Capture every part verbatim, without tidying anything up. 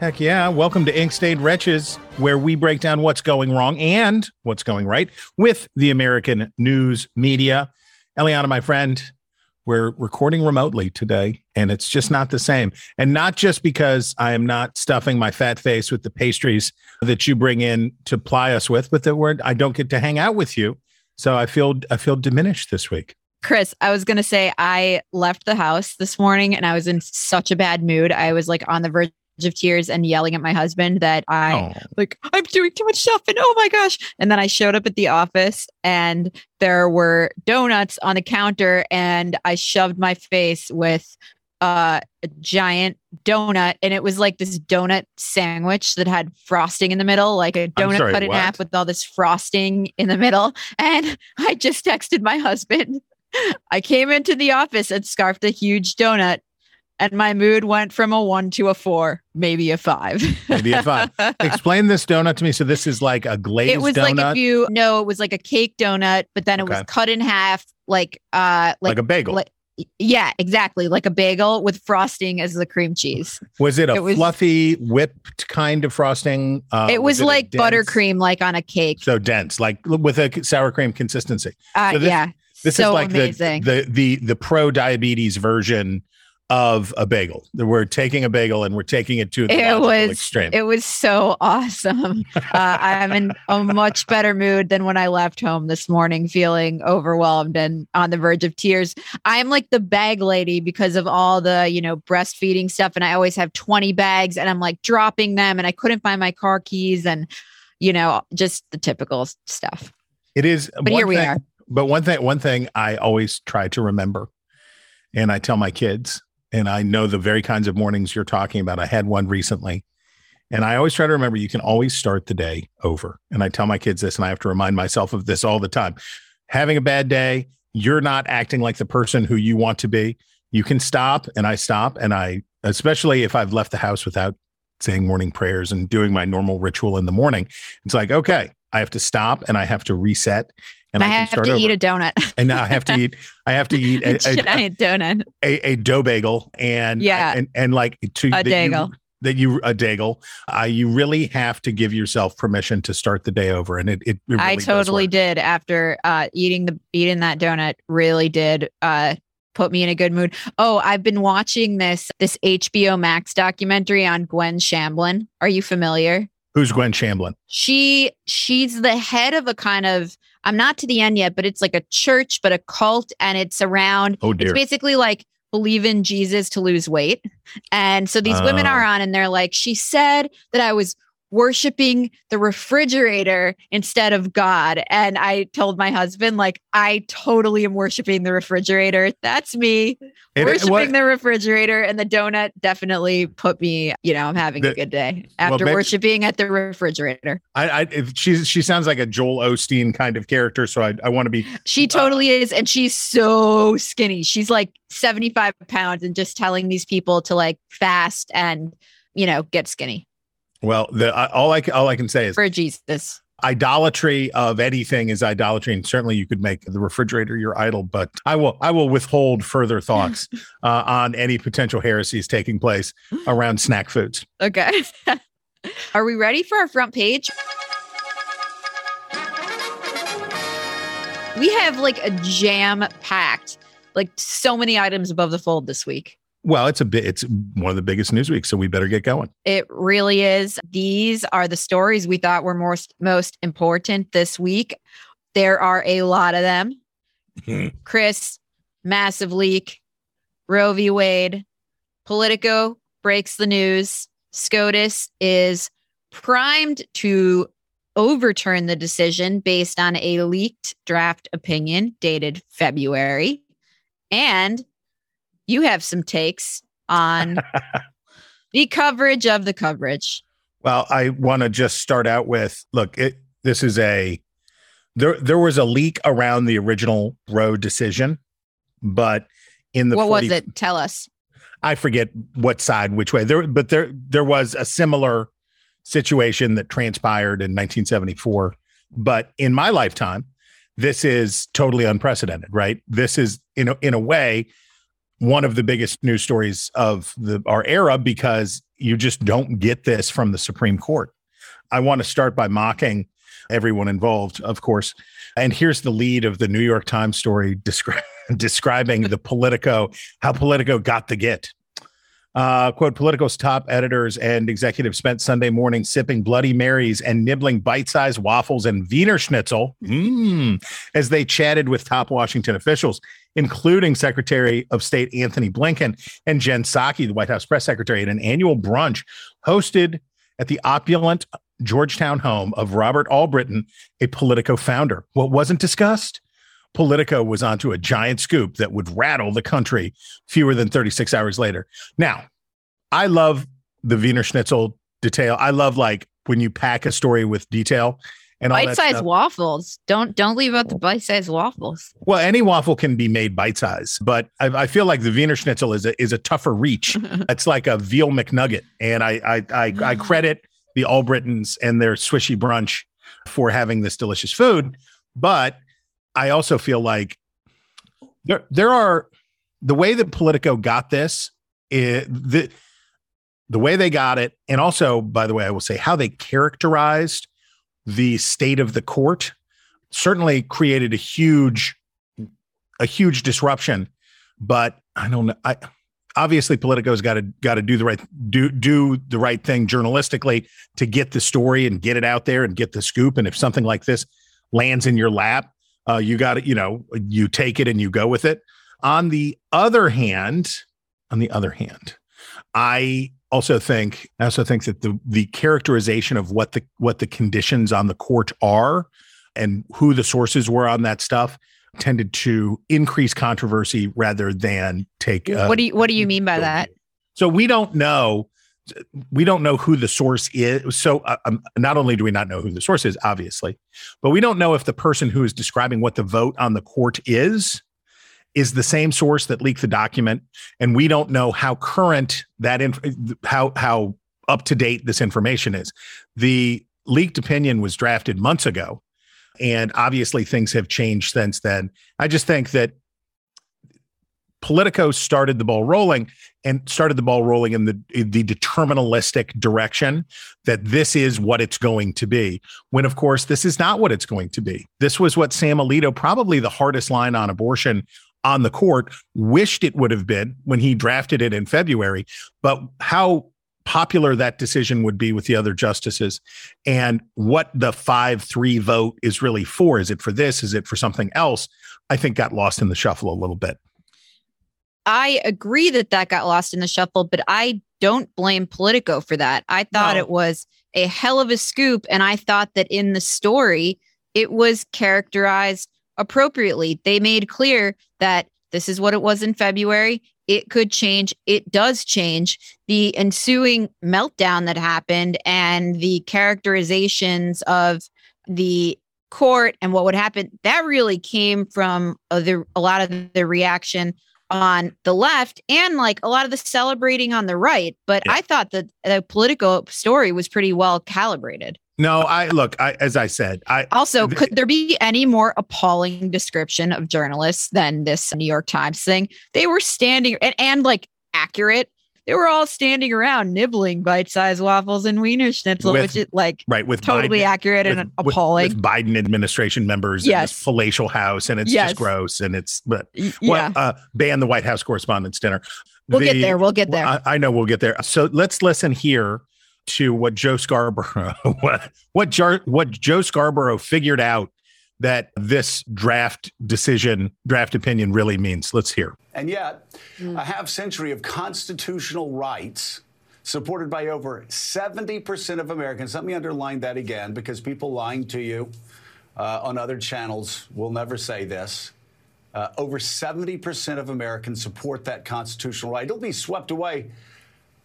Heck yeah. Welcome to Ink Stained Wretches, where we break down what's going wrong and what's going right with the American news media. Eliana, my friend, we're recording remotely today, and it's just not the same. And not just because I am not stuffing my fat face with the pastries that you bring in to ply us with, but that we're, I don't get to hang out with you. So I feel I feel diminished this week. Chris, I was going to say I left the house this morning and I was in such a bad mood. I was like on the verge of tears and yelling at my husband that I oh. like, I'm doing too much stuff and oh my gosh. And then I showed up at the office and there were donuts on the counter and I shoved my face with uh, a giant donut. And it was like this donut sandwich that had frosting in the middle, like a donut sorry, cut in half with all this frosting in the middle. And I just texted my husband. I came into the office and scarfed a huge donut. And my mood went from a one to a four, maybe a five. Maybe a five. Explain this donut to me. So this is like a glazed donut? It was donut. like if you, no, it was like a cake donut, but then okay. it was cut in half, like uh, like, like a bagel. Like, yeah, exactly. Like a bagel with frosting as the cream cheese. Was it a it was, fluffy, whipped kind of frosting? Uh, it was, was it like buttercream, like on a cake. So dense, like with a sour cream consistency. Uh, so this, yeah. This so is like amazing. the the the, the pro-diabetes version of a bagel. We're taking a bagel and we're taking it to the it was, extreme. It was so awesome. Uh, I'm in a much better mood than when I left home this morning, feeling overwhelmed and on the verge of tears. I'm like the bag lady because of all the, you know, breastfeeding stuff. And I always have twenty bags and I'm like dropping them and I couldn't find my car keys and, you know, just the typical stuff. It is. But here thing, we are. But one thing, one thing I always try to remember, and I tell my kids, and I know the very kinds of mornings you're talking about. I had one recently. And I always try to remember you can always start the day over. And I tell my kids this, and I have to remind myself of this all the time. Having a bad day, you're not acting like the person who you want to be. You can stop, and I stop. And I, especially if I've left the house without saying morning prayers and doing my normal ritual in the morning, it's like, okay, I have to stop and I have to reset. And I, I have to over. eat a donut. And now I have to eat. I have to eat a, a giant donut, a, a dough bagel, and yeah, and, and like to a bagel that you a bagel. Uh, you really have to give yourself permission to start the day over, and it. it, it really I totally did after uh, eating the eating that donut. Really did uh, put me in a good mood. Oh, I've been watching this this H B O Max documentary on Gwen Shamblin. Are you familiar? Who's Gwen Shamblin? She she's the head of a kind of. I'm not to the end yet, but it's like a church, but a cult. And it's around, oh, dear. It's basically like believe in Jesus to lose weight. And so these uh. women are on and they're like, she said that I was worshiping the refrigerator instead of God. And I told my husband, like, I totally am worshiping the refrigerator. That's me. It, worshiping what, the refrigerator and the donut definitely put me, you know, I'm having the, a good day after well, worshiping at the refrigerator. I, I if she's, she sounds like a Joel Osteen kind of character. So I, I want to be. She totally uh, is. And she's so skinny. She's like seventy-five pounds and just telling these people to like fast and, you know, get skinny. Well, the uh, all I all I can say is for Jesus, idolatry of anything is idolatry, and certainly you could make the refrigerator your idol. But I will I will withhold further thoughts uh, on any potential heresies taking place around snack foods. Okay, are we ready for our front page? We have like a jam-packed, like so many items above the fold this week. Well, it's a bit, it's one of the biggest news weeks, so we better get going. It really is. These are the stories we thought were most, most important this week. There are a lot of them. Mm-hmm. Chris, massive leak, Roe v. Wade, Politico breaks the news. SCOTUS is primed to overturn the decision based on a leaked draft opinion dated February. And you have some takes on the coverage of the coverage. Well, I want to just start out with, look, it, this is a, there There was a leak around the original Roe decision, but in the- What forty, was it? Tell us. I forget what side, which way, there, but there there was a similar situation that transpired in nineteen seventy-four. But in my lifetime, this is totally unprecedented, right? This is, in a, in a way, one of the biggest news stories of the, our era, because you just don't get this from the Supreme Court. I want to start by mocking everyone involved, of course. And here's the lead of the New York Times story descri- describing the Politico, how Politico got the get. Uh, quote, Politico's top editors and executives spent Sunday morning sipping Bloody Marys and nibbling bite-sized waffles and Wiener Schnitzel mm, as they chatted with top Washington officials, including Secretary of State Anthony Blinken and Jen Psaki, the White House press secretary, at an annual brunch hosted at the opulent Georgetown home of Robert Albritton, a Politico founder. What wasn't discussed? Politico was onto a giant scoop that would rattle the country fewer than thirty-six hours later. Now, I love the Wiener Schnitzel detail. I love, like, when you pack a story with detail and all that stuff. Bite-sized waffles. Don't don't leave out the bite-sized waffles. Well, any waffle can be made bite-sized, but I, I feel like the Wiener Schnitzel is a is a tougher reach. It's like a veal McNugget, and I I I, I credit the Albritons and their swishy brunch for having this delicious food, but I also feel like there there are the way that Politico got this, it, the the way they got it, and also, by the way, I will say how they characterized the state of the court certainly created a huge a huge disruption. But I don't know. I obviously Politico's got to got to do the right do do the right thing journalistically to get the story and get it out there and get the scoop. And if something like this lands in your lap, Uh, you got it, you know, you take it and you go with it. On the other hand, on the other hand, I also think, I also think that the the characterization of what the what the conditions on the court are and who the sources were on that stuff tended to increase controversy rather than take. Uh, what do you What do you mean by that? So we don't know. We don't know who the source is. So uh, um, not only do we not know who the source is, obviously, but we don't know if the person who is describing what the vote on the court is, is the same source that leaked the document. And we don't know how current that, inf- how, how up to date this information is. The leaked opinion was drafted months ago, and obviously things have changed since then. I just think that Politico started the ball rolling and started the ball rolling in the in the deterministic direction that this is what it's going to be, when, of course, this is not what it's going to be. This was what Sam Alito, probably the hardest line on abortion on the court, wished it would have been when he drafted it in February. But how popular that decision would be with the other justices and what the five three vote is really for, is it for this, is it for something else, I think got lost in the shuffle a little bit. I agree that that got lost in the shuffle, but I don't blame Politico for that. I thought no. It was a hell of a scoop, and I thought that in the story, it was characterized appropriately. They made clear that this is what it was in February. It could change. It does change. The ensuing meltdown that happened and the characterizations of the court and what would happen, that really came from a, the, a lot of the reaction on the left and like a lot of the celebrating on the right. But yeah. I thought that the Politico story was pretty well calibrated. No, I look, I, as I said, I also th- could there be any more appalling description of journalists than this New York Times thing? They were standing and, and like accurate. They were all standing around nibbling bite-sized waffles and Wiener Schnitzel, with, which is like right, with totally Biden, accurate with, and appalling. With, with Biden administration members yes. in this palatial house, and it's yes. just gross. And it's but well, yeah. uh, ban the White House Correspondents' Dinner. We'll the, get there. We'll get there. I, I know we'll get there. So let's listen here to what Joe Scarborough, what what, Jar, what Joe Scarborough figured out that this draft decision, draft opinion really means. Let's hear. And yet, a half century of constitutional rights supported by over seventy percent of Americans. Let me underline that again, because people lying to you uh, on other channels will never say this. Uh, over seventy percent of Americans support that constitutional right. It'll be swept away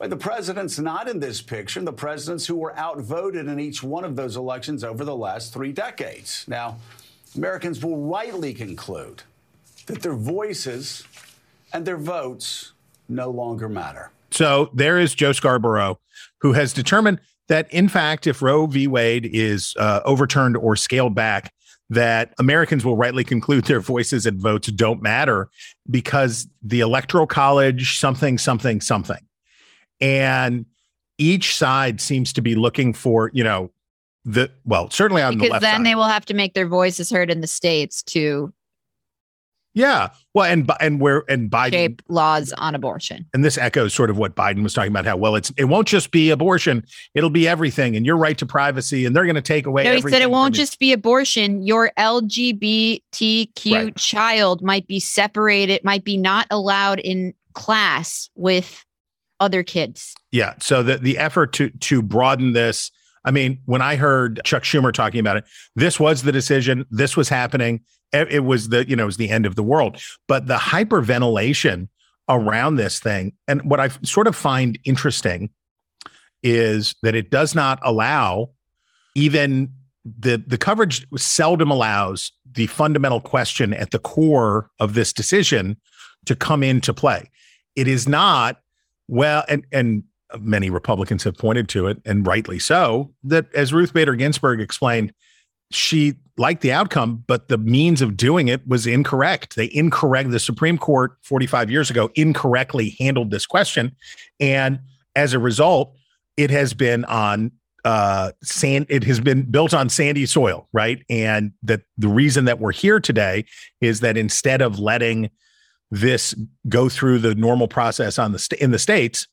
But the presidents not in this picture, the presidents who were outvoted in each one of those elections over the last three decades. Now, Americans will rightly conclude that their voices and their votes no longer matter. So there is Joe Scarborough, who has determined that, in fact, if Roe v. Wade is uh, overturned or scaled back, that Americans will rightly conclude their voices and votes don't matter because the Electoral College, something, something, something. And each side seems to be looking for, you know, the, well, certainly on because the left Because then side. They will have to make their voices heard in the states to. Yeah. Well, and and where and Biden shape laws on abortion. And this echoes sort of what Biden was talking about, how, well, it's it won't just be abortion. It'll be everything. And your right to privacy. And they're going to take away. No, he everything said it won't just be abortion. Your L G B T Q right. child might be separated, might be not allowed in class with other kids. Yeah. So the, the effort to to broaden this. I mean, when I heard Chuck Schumer talking about it, this was the decision. This was happening. It was the, you know, it was the end of the world. But the hyperventilation around this thing, and what I sort of find interesting is that it does not allow even the the coverage seldom allows the fundamental question at the core of this decision to come into play. It is not, well, and and many Republicans have pointed to it, and rightly so, that as Ruth Bader Ginsburg explained, she liked the outcome, but the means of doing it was incorrect. They incorrect. The Supreme Court forty-five years ago incorrectly handled this question. And as a result, it has been on uh, sand. It has been built on sandy soil. Right. And that the reason that we're here today is that instead of letting this go through the normal process on the st- in the states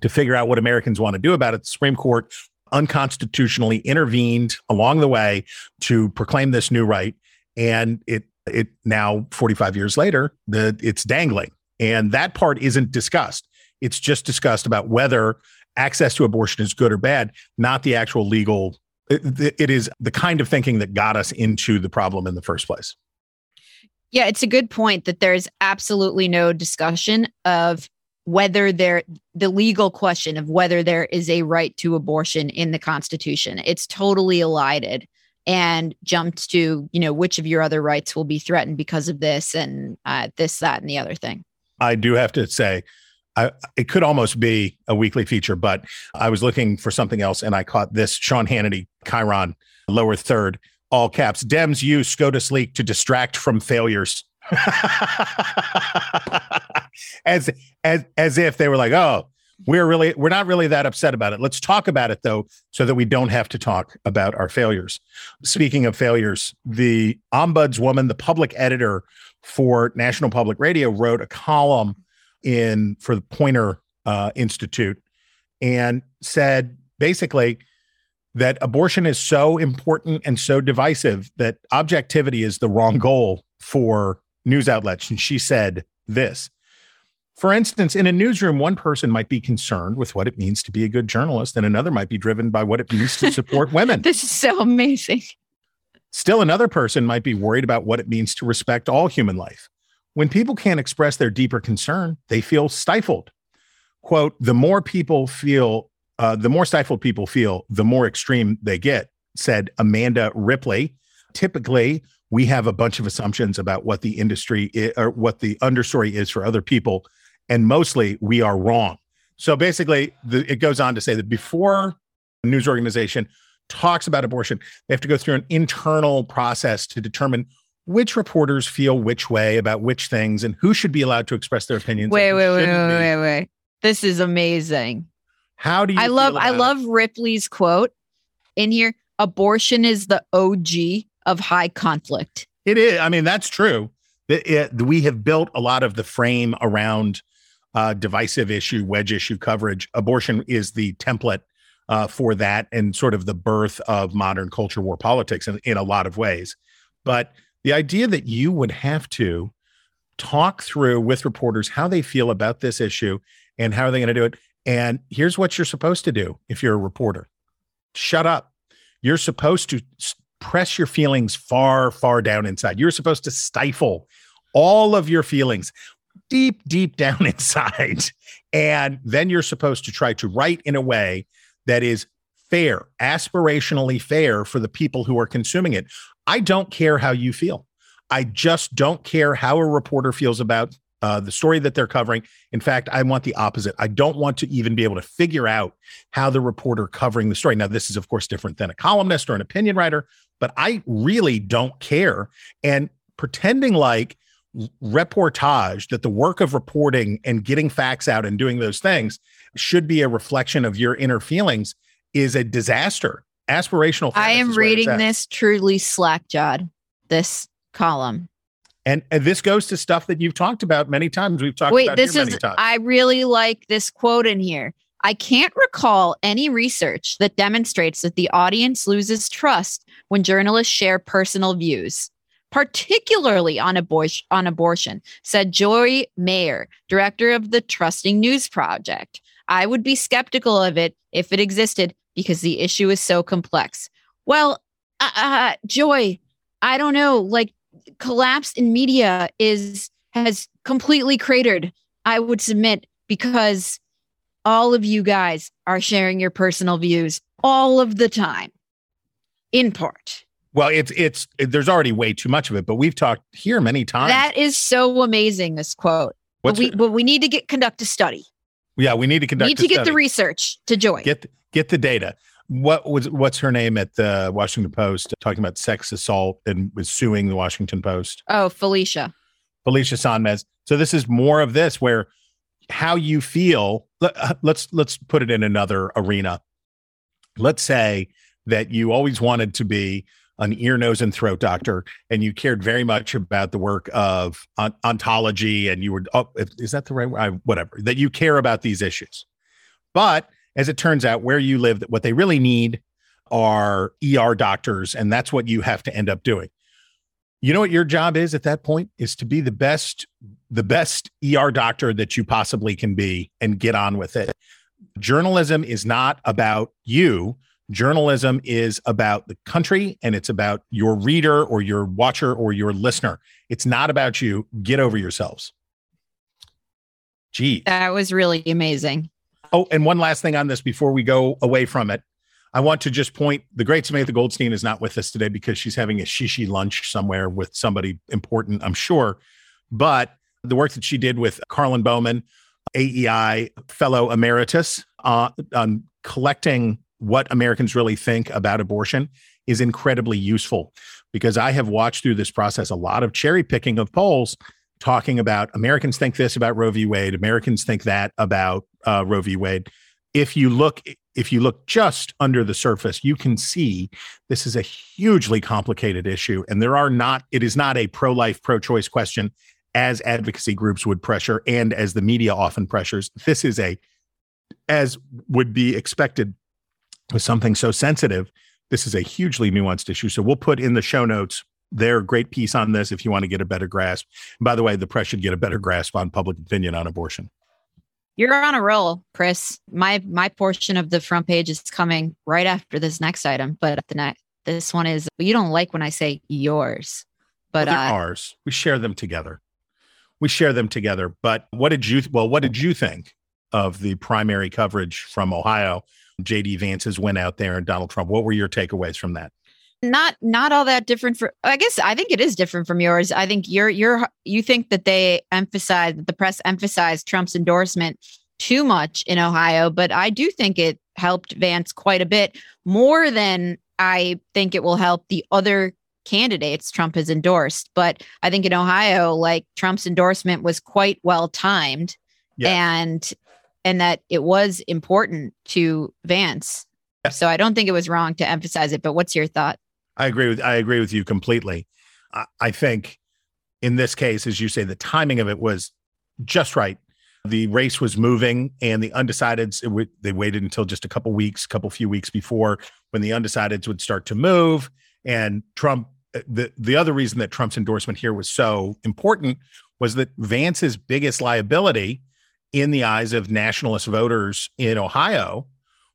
to figure out what Americans want to do about it, the Supreme Court unconstitutionally intervened along the way to proclaim this new right. And it it now, forty-five years later, the, it's dangling. And that part isn't discussed. It's just discussed about whether access to abortion is good or bad, not the actual legal. It, it is the kind of thinking that got us into the problem in the first place. Yeah, it's a good point that there's absolutely no discussion of whether there, the legal question of whether there is a right to abortion in the Constitution. It's totally elided and jumped to, you know, which of your other rights will be threatened because of this and uh, this, that, and the other thing. I do have to say, I, it could almost be a weekly feature, but I was looking for something else and I caught this Sean Hannity, Chiron, lower third, all caps, Dems use SCOTUS leak to distract from failures. as as as if they were like, oh, we're really we're not really that upset about it. Let's talk about it, though, so that we don't have to talk about our failures. Speaking of failures, the ombudswoman, the public editor for National Public Radio, wrote a column in for the Poynter uh, Institute and said basically that abortion is so important and so divisive that objectivity is the wrong goal for news outlets. And she said this, for instance, in a newsroom, one person might be concerned with what it means to be a good journalist and another might be driven by what it means to support women. This is so amazing. Still another person might be worried about what it means to respect all human life. When people can't express their deeper concern, they feel stifled. Quote, the more people feel, uh, the more stifled people feel, the more extreme they get, said Amanda Ripley. Typically, we have a bunch of assumptions about what the industry is, or what the understory is for other people, and mostly we are wrong. So basically, the, it goes on to say that before a news organization talks about abortion, they have to go through an internal process to determine which reporters feel which way about which things and who should be allowed to express their opinions. Wait, wait, wait, wait, wait, wait. This is amazing. How do you I love I love Ripley's quote in here. Abortion is the O G of high conflict. It is. I mean, that's true. It, it, we have built a lot of the frame around uh, divisive issue, wedge issue coverage. Abortion is the template uh, for that and sort of the birth of modern culture war politics in, in a lot of ways. But the idea that you would have to talk through with reporters how they feel about this issue and how are they going to do it. And here's what you're supposed to do if you're a reporter. Shut up. You're supposed to st- press your feelings far, far down inside. You're supposed to stifle all of your feelings deep, deep down inside And then you're supposed to try to write in a way that is fair, aspirationally fair for the people who are consuming it. I don't care how you feel. I just don't care how a reporter feels about uh, the story that they're covering. In fact, I want the opposite. I don't want to even be able to figure out how the reporter covering the story. Now, this is, of course, different than a columnist or an opinion writer, but I really don't care. And pretending like reportage, that the work of reporting and getting facts out and doing those things should be a reflection of your inner feelings is a disaster. Aspirational. I am reading this truly slack-jawed, this column. And, and this goes to stuff that you've talked about many times. We've talked Wait, about this here is, many times. I really like this quote in here. I can't recall any research that demonstrates that the audience loses trust when journalists share personal views, particularly on abortion, on abortion, said Joy Mayer, director of the Trusting News Project. I would be skeptical of it if it existed because the issue is so complex. Well, uh, uh, Joy, I don't know, like collapse in media is has completely cratered, I would submit, because all of you guys are sharing your personal views all of the time, in part. Well, it's it's it, there's already way too much of it, but we've talked here many times. That is so amazing, this quote. What's but we but we need to get conduct a study. Yeah, we need to conduct. Need to study. Get the research to Joy. Get the, get the data. What was what's her name at the Washington Post talking about sex assault and was suing the Washington Post? Oh, Felicia. Felicia Sanmez. So this is more of this, where how you feel. Let's let's put it in another arena. Let's say that you always wanted to be an ear, nose, and throat doctor, and you cared very much about the work of on- ontology, and you were, oh, is that the right word? Whatever, that you care about these issues. But as it turns out, where you live, what they really need are E R doctors, and that's what you have to end up doing. You know what your job is at that point? Is to be the best, the best E R doctor that you possibly can be and get on with it. Journalism is not about you. Journalism is about the country, and it's about your reader or your watcher or your listener. It's not about you. Get over yourselves. Gee. That was really amazing. Oh, and one last thing on this before we go away from it. I want to just point, the great Samantha Goldstein is not with us today because she's having a shishi lunch somewhere with somebody important, I'm sure. But the work that she did with Carlin Bowman, A E I fellow emeritus, uh, on collecting what Americans really think about abortion is incredibly useful, because I have watched through this process a lot of cherry picking of polls talking about Americans think this about Roe v. Wade, Americans think that about uh, Roe v. Wade. If you look, if you look just under the surface, you can see this is a hugely complicated issue, and there are not. It is not a pro-life, pro-choice question, as advocacy groups would pressure and as the media often pressures. This is a, as would be expected with something so sensitive, this is a hugely nuanced issue. So we'll put in the show notes their great piece on this if you want to get a better grasp. And by the way, the press should get a better grasp on public opinion on abortion. You're on a roll, Chris. My my portion of the front page is coming right after this next item. But the next, this one is, well, you don't like when I say yours, but well, they're uh, ours. We share them together. We share them together. But what did you? Well, what did you think of the primary coverage from Ohio? J D. Vance's went out there and Donald Trump. What were your takeaways from that? Not not all that different. For I guess I think it is different from yours. I think you're you're you think that they emphasize that the press emphasized Trump's endorsement too much in Ohio, but I do think it helped Vance quite a bit more than I think it will help the other candidates Trump has endorsed. But I think in Ohio, like Trump's endorsement was quite well timed, yeah. and. And that it was important to Vance. So I don't think it was wrong to emphasize it. But what's your thought? I agree with I agree with you completely. I, I think in this case, as you say, the timing of it was just right. The race was moving, and the undecideds, it w- they waited until just a couple weeks, couple few weeks before when the undecideds would start to move. And Trump, the, the other reason that Trump's endorsement here was so important was that Vance's biggest liability in the eyes of nationalist voters in Ohio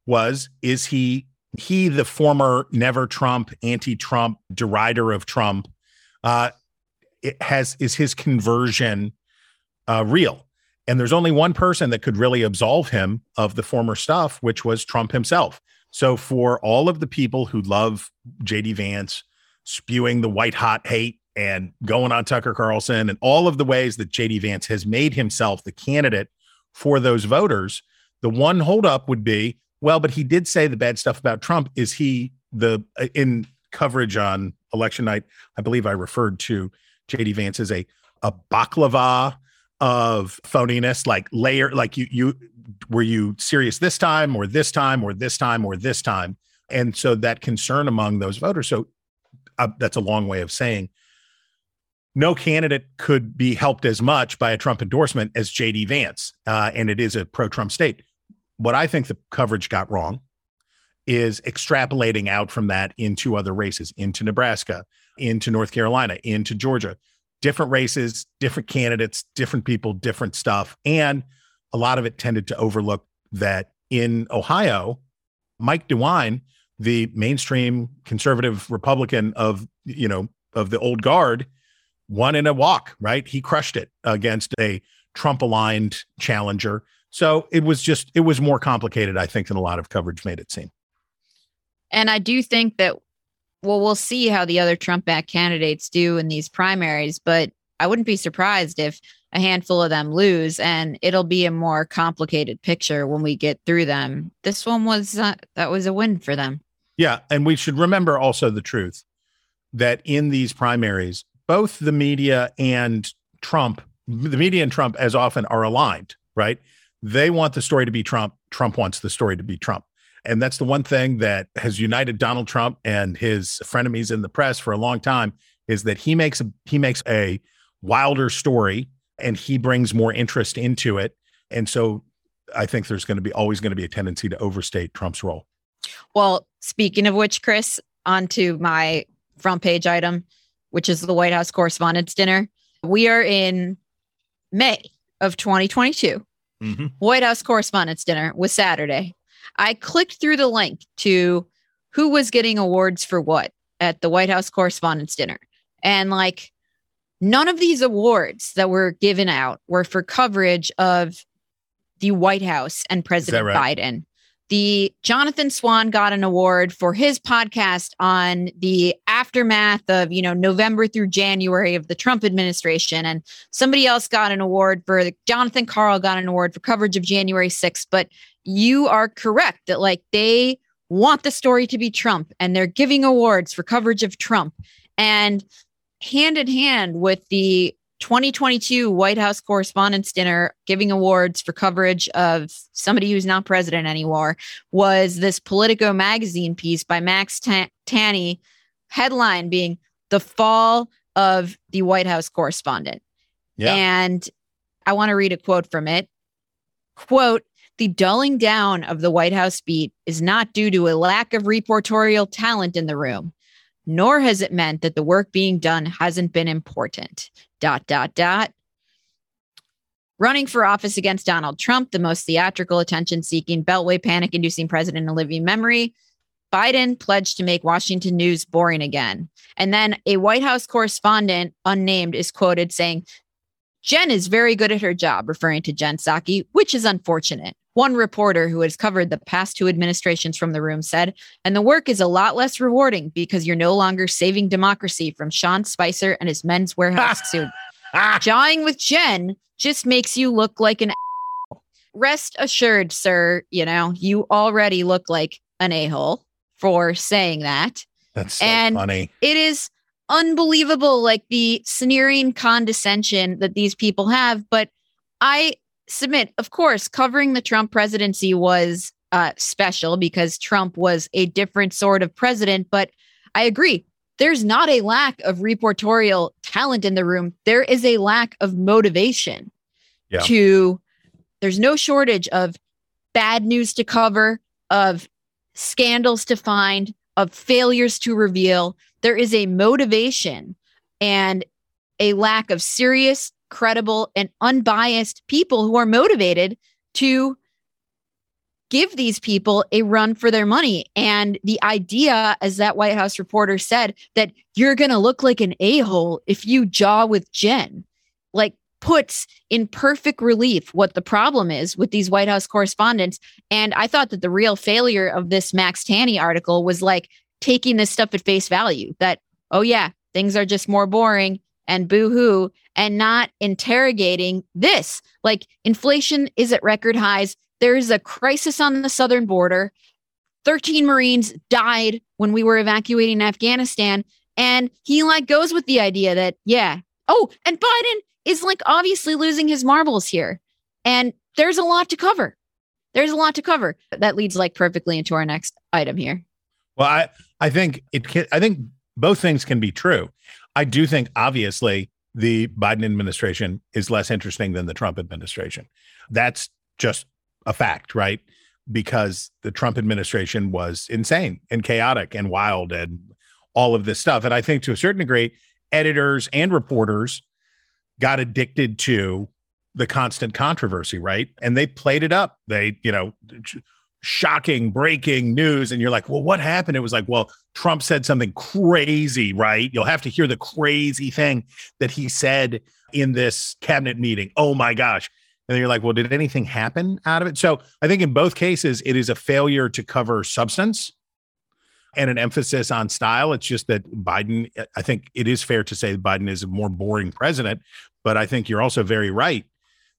was, is he, he, the former never Trump, anti-Trump, derider of Trump, uh, it has, is his conversion uh, real? And there's only one person that could really absolve him of the former stuff, which was Trump himself. So for all of the people who love J D. Vance spewing the white hot hate and going on Tucker Carlson and all of the ways that J D. Vance has made himself the candidate for those voters, the one holdup would be, well, but he did say the bad stuff about Trump. Is he the, in coverage on election night, I believe I referred to J D. Vance as a, a baklava of phoniness, like layer, like you, you, were you serious this time or this time or this time or this time? And so that concern among those voters. So uh, that's a long way of saying no candidate could be helped as much by a Trump endorsement as J D. Vance. Uh, and it is a pro-Trump state. What I think the coverage got wrong is extrapolating out from that into other races, into Nebraska, into North Carolina, into Georgia. Different races, different candidates, different people, different stuff. And a lot of it tended to overlook that in Ohio, Mike DeWine, the mainstream conservative Republican of, you know, of the old guard, won in a walk, right? He crushed it against a Trump-aligned challenger. So it was just, it was more complicated, I think, than a lot of coverage made it seem. And I do think that, well, we'll see how the other Trump-backed candidates do in these primaries, but I wouldn't be surprised if a handful of them lose, and it'll be a more complicated picture when we get through them. This one was, uh, that was a win for them. Yeah, and we should remember also the truth that in these primaries, both the media and Trump, the media and Trump as often are aligned, right? They want the story to be Trump. Trump wants the story to be Trump. And that's the one thing that has united Donald Trump and his frenemies in the press for a long time, is that he makes a, he makes a wilder story and he brings more interest into it. And so I think there's going to be always going to be a tendency to overstate Trump's role. Well, speaking of which, Chris, onto my front page item, which is the White House Correspondents' Dinner. We are in May of twenty twenty-two. Mm-hmm. White House Correspondents' Dinner was Saturday. I clicked through the link to who was getting awards for what at the White House Correspondents' Dinner. And like, none of these awards that were given out were for coverage of the White House and President right? Biden. The Jonathan Swan got an award for his podcast on the aftermath of, you know, November through January of the Trump administration. And somebody else got an award for the, Jonathan Karl got an award for coverage of January sixth. But you are correct that like they want the story to be Trump and they're giving awards for coverage of Trump. And hand in hand with the twenty twenty-two White House Correspondents' Dinner giving awards for coverage of somebody who's not president anymore was this Politico magazine piece by Max Tani, headline being "The Fall of the White House Correspondent." Yeah. And I want to read a quote from it. Quote, "The dulling down of the White House beat is not due to a lack of reportorial talent in the room, nor has it meant that the work being done hasn't been important. Dot, dot, dot. Running for office against Donald Trump, the most theatrical, attention-seeking, beltway panic-inducing president in living memory, Biden pledged to make Washington news boring again." And then a White House correspondent, unnamed, is quoted saying, "Jen is very good at her job," referring to Jen Psaki, "which is unfortunate. One reporter who has covered the past two administrations from the room said, and the work is a lot less rewarding because you're no longer saving democracy from Sean Spicer and his men's warehouse suit. Jawing with Jen just makes you look like an a-hole. Rest assured, sir, you know, you already look like an a-hole for saying that." That's so and funny. It is unbelievable, like the sneering condescension that these people have. But I submit, of course, covering the Trump presidency was uh, special because Trump was a different sort of president. But I agree, there's not a lack of reportorial talent in the room. There is a lack of motivation yeah. to, there's no shortage of bad news to cover, of scandals to find, of failures to reveal. There is a motivation and a lack of serious, credible and unbiased people who are motivated to give these people a run for their money. And the idea, as that White House reporter said, that you're going to look like an a-hole if you jaw with Jen, like puts in perfect relief what the problem is with these White House correspondents. And I thought that the real failure of this Max Tani article was like taking this stuff at face value that, oh, yeah, things are just more boring and boo-hoo, and not interrogating this. Like, inflation is at record highs. There is a crisis on the southern border. thirteen Marines died when we were evacuating Afghanistan. And he like goes with the idea that, yeah, oh, and Biden is like obviously losing his marbles here. And there's a lot to cover. There's a lot to cover. That leads like perfectly into our next item here. Well, I, I think it can, I think both things can be true. I do think, obviously, the Biden administration is less interesting than the Trump administration. That's just a fact, right? Because the Trump administration was insane and chaotic and wild and all of this stuff. And I think to a certain degree, editors and reporters got addicted to the constant controversy, right? And they played it up. They, you know, shocking, breaking news. And you're like, well, what happened? It was like, well, Trump said something crazy, right? You'll have to hear the crazy thing that he said in this cabinet meeting. Oh my gosh. And then you're like, well, did anything happen out of it? So I think in both cases, it is a failure to cover substance and an emphasis on style. It's just that Biden, I think it is fair to say Biden is a more boring president, but I think you're also very right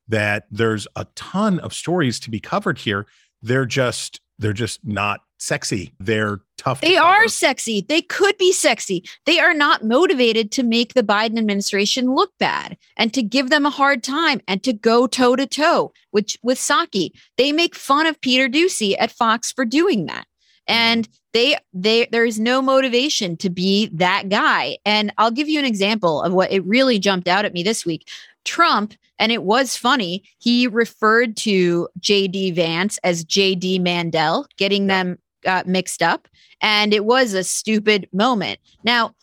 that there's a ton of stories to be covered here. They're just, they're just not sexy. They're tough. They are sexy. They could be sexy. They are not motivated to make the Biden administration look bad and to give them a hard time and to go toe to toe with, with Psaki. They make fun of Peter Doocy at Fox for doing that. And they, they, there is no motivation to be that guy. And I'll give you an example of what it really jumped out at me this week. Trump, and it was funny, he referred to J D. Vance as J D. Mandel, getting them uh, mixed up. And it was a stupid moment. Now,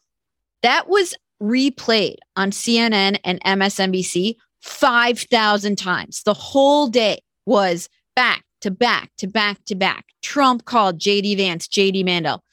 that was replayed on C N N and M S N B C five thousand times. The whole day was back to back to back to back. Trump called J D. Vance J D. Mandel.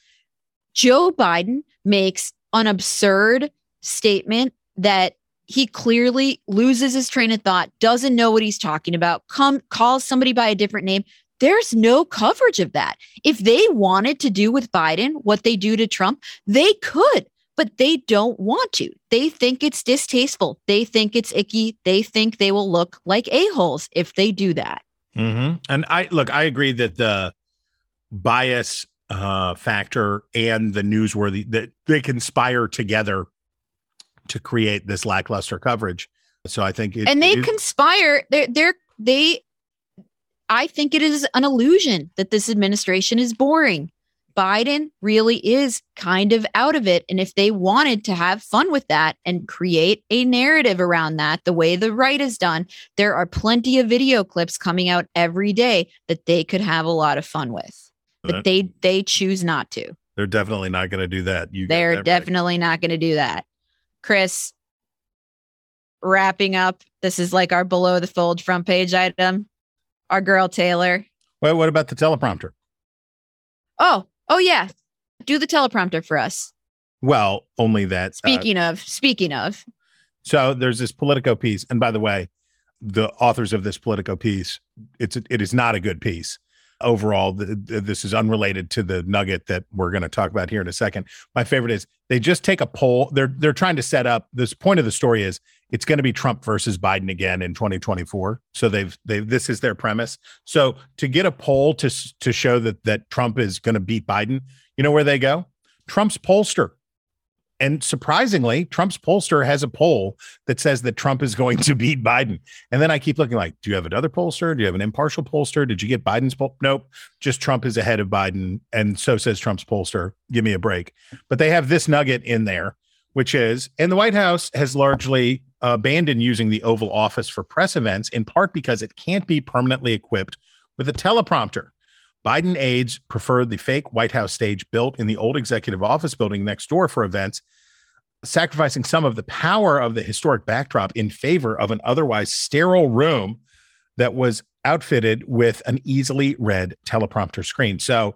Joe Biden makes an absurd statement that he clearly loses his train of thought, doesn't know what he's talking about, come call somebody by a different name. There's no coverage of that. If they wanted to do with Biden what they do to Trump, they could, but they don't want to. They think it's distasteful. They think it's icky. They think they will look like a-holes if they do that. Mm-hmm. And I look, I agree that the bias uh, factor and the newsworthy, that they conspire together to create this lackluster coverage. So I think it, and they it is- conspire they're, they're they I think it is an illusion that this administration is boring. Biden really is kind of out of it. And if they wanted to have fun with that and create a narrative around that, the way the right has done, there are plenty of video clips coming out every day that they could have a lot of fun with, but they they choose not to. They're definitely not going to do that. You they're that definitely right. not going to do that. Chris, wrapping up, this is like our below the fold front page item. Our girl, Taylor. Well, what about the teleprompter? Oh, oh, yeah. Do the teleprompter for us. Well, only that. Speaking uh, of, speaking of. So there's this Politico piece. And by the way, the authors of this Politico piece, it's it is not a good piece. Overall, the, the, this is unrelated to the nugget that we're going to talk about here in a second. My favorite is they just take a poll. They're they're trying to set up this point of the story is it's going to be Trump versus Biden again in twenty twenty-four. So they've they this is their premise. So to get a poll to to show that that Trump is going to beat Biden, you know where they go? Trump's pollster. And surprisingly, Trump's pollster has a poll that says that Trump is going to beat Biden. And then I keep looking like, do you have another pollster? Do you have an impartial pollster? Did you get Biden's poll? Nope. Just Trump is ahead of Biden. And so says Trump's pollster. Give me a break. But they have this nugget in there, which is, and the White House has largely abandoned using the Oval Office for press events, in part because it can't be permanently equipped with a teleprompter. Biden aides preferred the fake White House stage built in the old executive office building next door for events, sacrificing some of the power of the historic backdrop in favor of an otherwise sterile room that was outfitted with an easily read teleprompter screen. So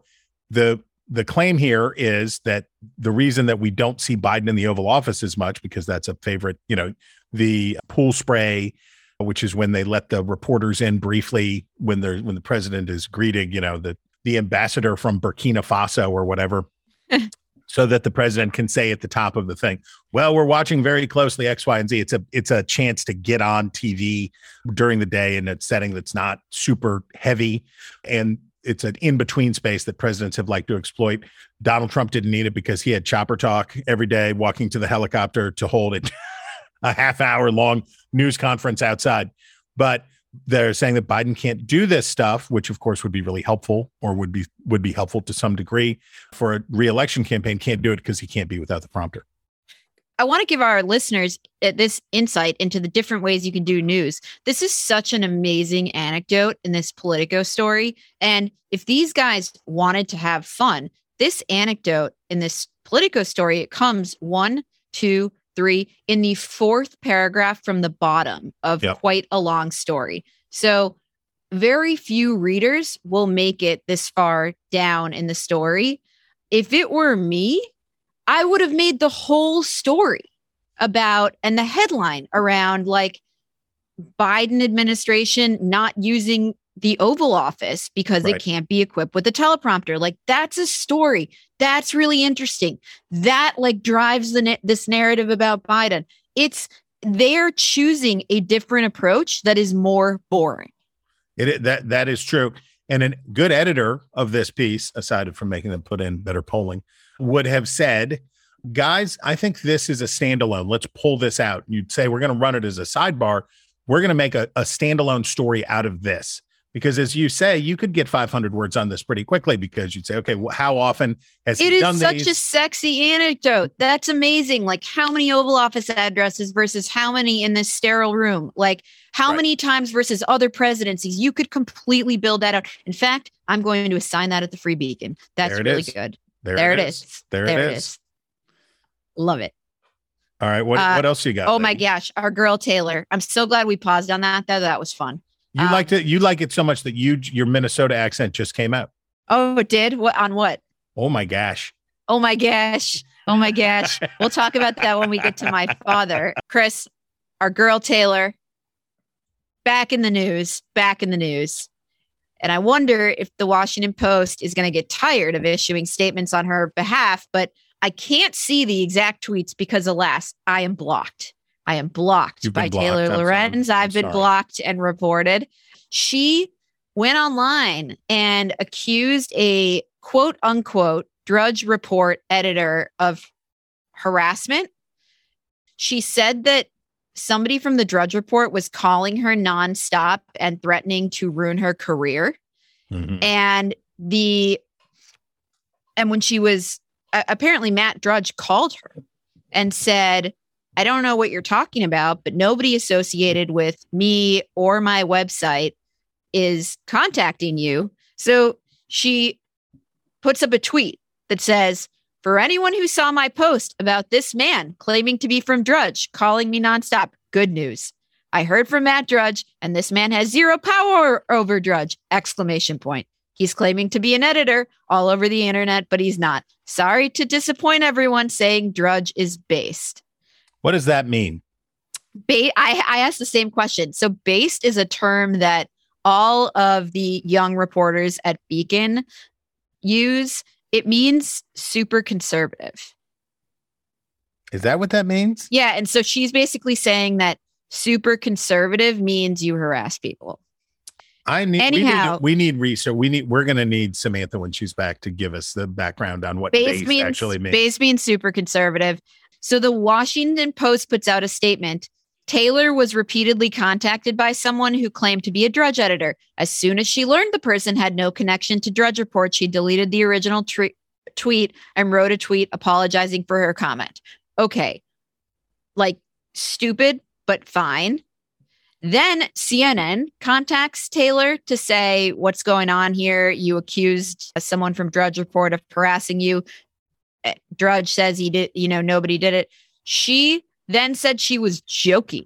the the claim here is that the reason that we don't see Biden in the Oval Office as much, because that's a favorite, you know, the pool spray, which is when they let the reporters in briefly when they're when the president is greeting, you know, the, the ambassador from Burkina Faso or whatever, so that the president can say at the top of the thing, well, we're watching very closely X, Y, and Z. It's a it's a chance to get on T V during the day in a setting that's not super heavy. And it's an in-between space that presidents have liked to exploit. Donald Trump didn't need it because he had chopper talk every day, walking to the helicopter to hold it. A half hour long news conference outside. But they're saying that Biden can't do this stuff, which of course would be really helpful, or would be would be helpful to some degree for a re-election campaign. Can't do it because he can't be without the prompter. I want to give our listeners this insight into the different ways you can do news. This is such an amazing anecdote in this Politico story. And if these guys wanted to have fun, this anecdote in this Politico story, it comes one, two, three in the fourth paragraph from the bottom of yep. quite a long story. So very few readers will make it this far down in the story. If it were me, I would have made the whole story about and the headline around like Biden administration not using the Oval Office because right. it can't be equipped with a teleprompter. Like that's a story. That's really interesting. That like drives the na- this narrative about Biden. It's they're choosing a different approach that is more boring. It that that is true. And a good editor of this piece, aside from making them put in better polling, would have said, guys, I think this is a standalone. Let's pull this out. You'd say, we're going to run it as a sidebar. We're going to make a, a standalone story out of this. Because as you say, you could get five hundred words on this pretty quickly because you'd say, okay, well, how often has he done these? It is such a sexy anecdote. That's amazing. Like how many Oval Office addresses versus how many in this sterile room? Like how right. many times versus other presidencies? You could completely build that out. In fact, I'm going to assign that at the Free Beacon. That's there it really is. Good. There, there it is. is. There, there it is. is. Love it. All right. What, uh, what else you got? Oh, then? My gosh. Our girl, Taylor. I'm so glad we paused on that. That, that was fun. You um, liked it. You like it so much that you your Minnesota accent just came out. Oh, it did? What on what? Oh my gosh. Oh my gosh. Oh my gosh. We'll talk about that when we get to my father. Chris, our girl Taylor, back in the news, back in the news. And I wonder if the Washington Post is going to get tired of issuing statements on her behalf, but I can't see the exact tweets because alas, I am blocked. I am blocked by blocked. Taylor I'm Lorenz. Sorry. I've I'm been sorry. blocked and reported. She went online and accused a quote unquote Drudge Report editor of harassment. She said that somebody from the Drudge Report was calling her nonstop and threatening to ruin her career. Mm-hmm. And the and when she was uh, apparently Matt Drudge called her and said, I don't know what you're talking about, but nobody associated with me or my website is contacting you. So she puts up a tweet that says, for anyone who saw my post about this man claiming to be from Drudge, calling me nonstop, good news. I heard from Matt Drudge and this man has zero power over Drudge, exclamation point. He's claiming to be an editor all over the internet, but he's not. Sorry to disappoint everyone saying Drudge is based. What does that mean? Ba- I, I asked the same question. So based is a term that all of the young reporters at Beacon use. It means super conservative. Is that what that means? Yeah. And so she's basically saying that super conservative means you harass people. I need, Anyhow, we need, we need research. We need, we're going to need Samantha when she's back to give us the background on what base, base means, actually means. Base means super conservative. So the Washington Post puts out a statement. Taylor was repeatedly contacted by someone who claimed to be a Drudge editor. As soon as she learned the person had no connection to Drudge Report, she deleted the original tre- tweet and wrote a tweet apologizing for her comment. Okay, like stupid, but fine. Then C N N contacts Taylor to say, what's going on here? You accused someone from Drudge Report of harassing you. Drudge says he did, you know, nobody did it. She then said she was joking.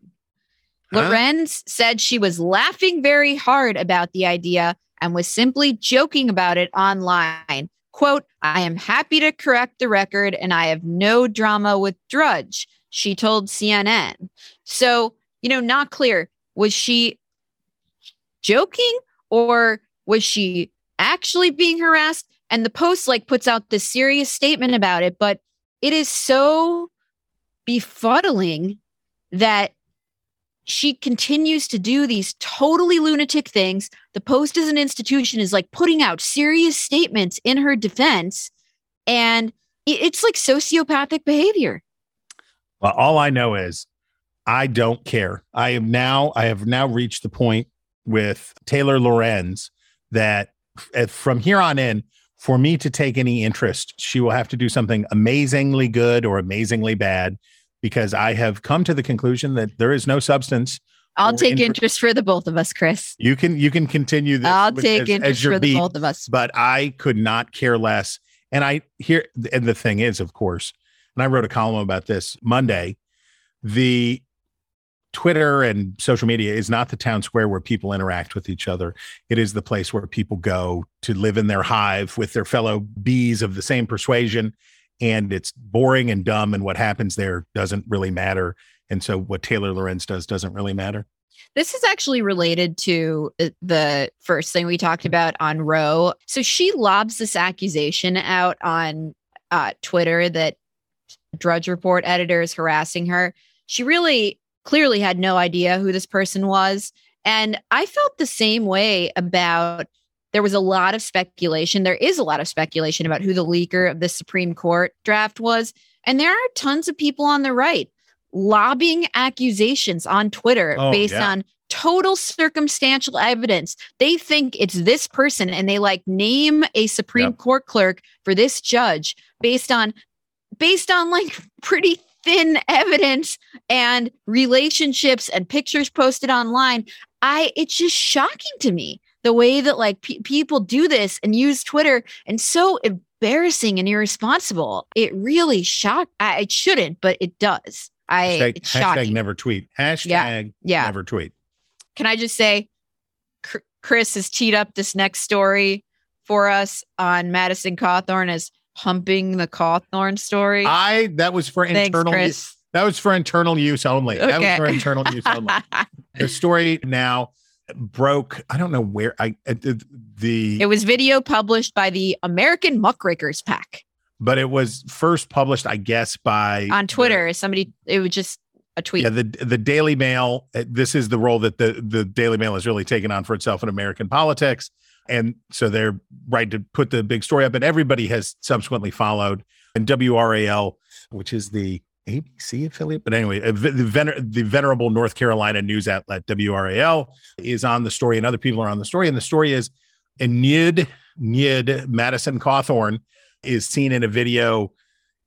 Huh? Lorenz said she was laughing very hard about the idea and was simply joking about it online. Quote, I am happy to correct the record and I have no drama with Drudge, she told C N N. So, you know, not clear. Was she joking or was she actually being harassed? And the Post like puts out this serious statement about it, but it is so befuddling that she continues to do these totally lunatic things. The Post as an institution is like putting out serious statements in her defense. And it's like sociopathic behavior. Well, all I know is I don't care. I am now, I have now reached the point with Taylor Lorenz that from here on in, for me to take any interest, she will have to do something amazingly good or amazingly bad. Because I have come to the conclusion that there is no substance. I'll take inf- interest for the both of us, Chris. You can you can continue this. I'll with, take as, interest as for beat, the both of us. But I could not care less. And I here and the thing is, of course, and I wrote a column about this Monday. The Twitter and social media is not the town square where people interact with each other. It is the place where people go to live in their hive with their fellow bees of the same persuasion. And it's boring and dumb, and what happens there doesn't really matter. And so what Taylor Lorenz does doesn't really matter. This is actually related to the first thing we talked about on Roe. So she lobs this accusation out on uh, Twitter that Drudge Report editor is harassing her. She really clearly had no idea who this person was. And I felt the same way about There was a lot of speculation. There is a lot of speculation about who the leaker of the Supreme Court draft was. And there are tons of people on the right lobbying accusations on Twitter oh, based yeah. on total circumstantial evidence. They think it's this person and they like name a Supreme yep. Court clerk for this judge based on based on like pretty thin evidence and relationships and pictures posted online. I it's just shocking to me. The way that like pe- people do this and use Twitter and so embarrassing and irresponsible. It really shocked. I, it shouldn't, but it does. I hashtag, it's hashtag never tweet. Hashtag yeah, yeah. never tweet. Can I just say, C- Chris has teed up this next story for us on Madison Cawthorn as humping the Cawthorn story. I that was for Thanks, internal. Chris. That was for internal use only. Okay. That was for internal use only. The story now. Broke. I don't know where I uh, the. It was video published by the American Muckrakers Pack, but it was first published, I guess, by on Twitter. The, somebody, it was just a tweet. Yeah, the the Daily Mail. This is the role that the the Daily Mail has really taken on for itself in American politics, and so they're right to put the big story up, and everybody has subsequently followed. And W R A L, which is the A B C affiliate, but anyway, the, vener- the venerable North Carolina news outlet W R A L is on the story, and other people are on the story. And the story is, Enid Nid Madison Cawthorn is seen in a video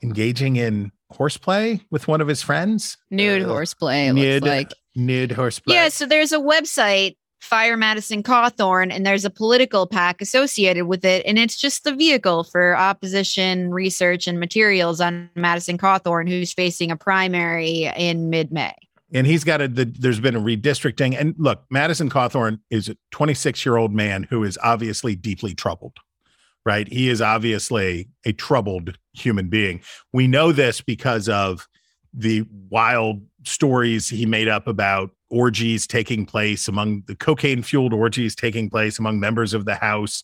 engaging in horseplay with one of his friends. Nude uh, horseplay, it Nid, looks like Nid horseplay. Yeah, so there's a website, Fire Madison Cawthorn, and there's a political pack associated with it. And it's just the vehicle for opposition research and materials on Madison Cawthorn, who's facing a primary in mid-May. And he's got a, the, there's been a redistricting. And look, Madison Cawthorn is a twenty-six-year-old man who is obviously deeply troubled, right? He is obviously a troubled human being. We know this because of the wild stories he made up about orgies taking place among the cocaine fueled orgies taking place among members of the House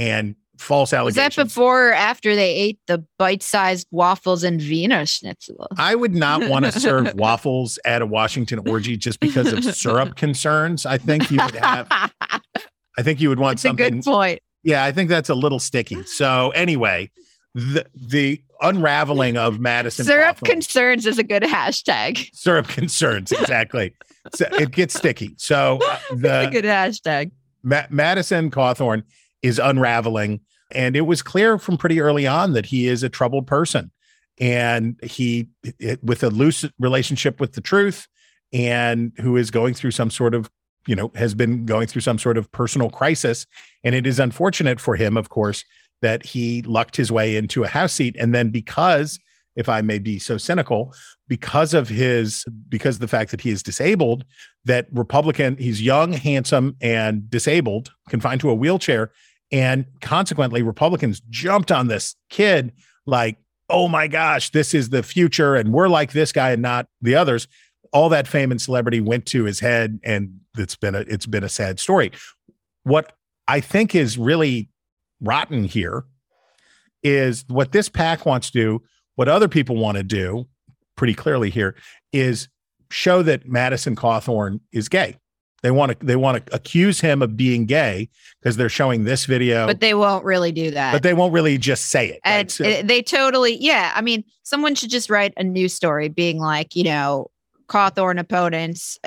and false allegations. Is that before or after they ate the bite sized waffles and Wiener Schnitzel? I would not want to serve waffles at a Washington orgy just because of syrup concerns. I think you would have, I think you would want that's something. A good point. Yeah, I think that's a little sticky. So anyway, the, the unraveling of Madison. Syrup Cawthorn. Concerns is a good hashtag. Syrup concerns. Exactly. So it gets sticky. So uh, the good hashtag Ma- Madison Cawthorn is unraveling. And it was clear from pretty early on that he is a troubled person and he it, with a loose relationship with the truth and who is going through some sort of, you know, has been going through some sort of personal crisis. And it is unfortunate for him, of course, that he lucked his way into a House seat. And then because, if I may be so cynical, because of his, because of the fact that he is disabled, that Republican, he's young, handsome, and disabled, confined to a wheelchair, And consequently, Republicans jumped on this kid like, oh, my gosh, this is the future. And we're like this guy and not the others. All that fame and celebrity went to his head. And it's been a it's been a sad story. What I think is really rotten here is what this PAC wants to do, what other people want to do pretty clearly here is show that Madison Cawthorn is gay. They want to they want to accuse him of being gay because they're showing this video. But they won't really do that. But they won't really just say it. And right? so, it, they totally. Yeah. I mean, someone should just write a news story being like, you know, Cawthorn opponents,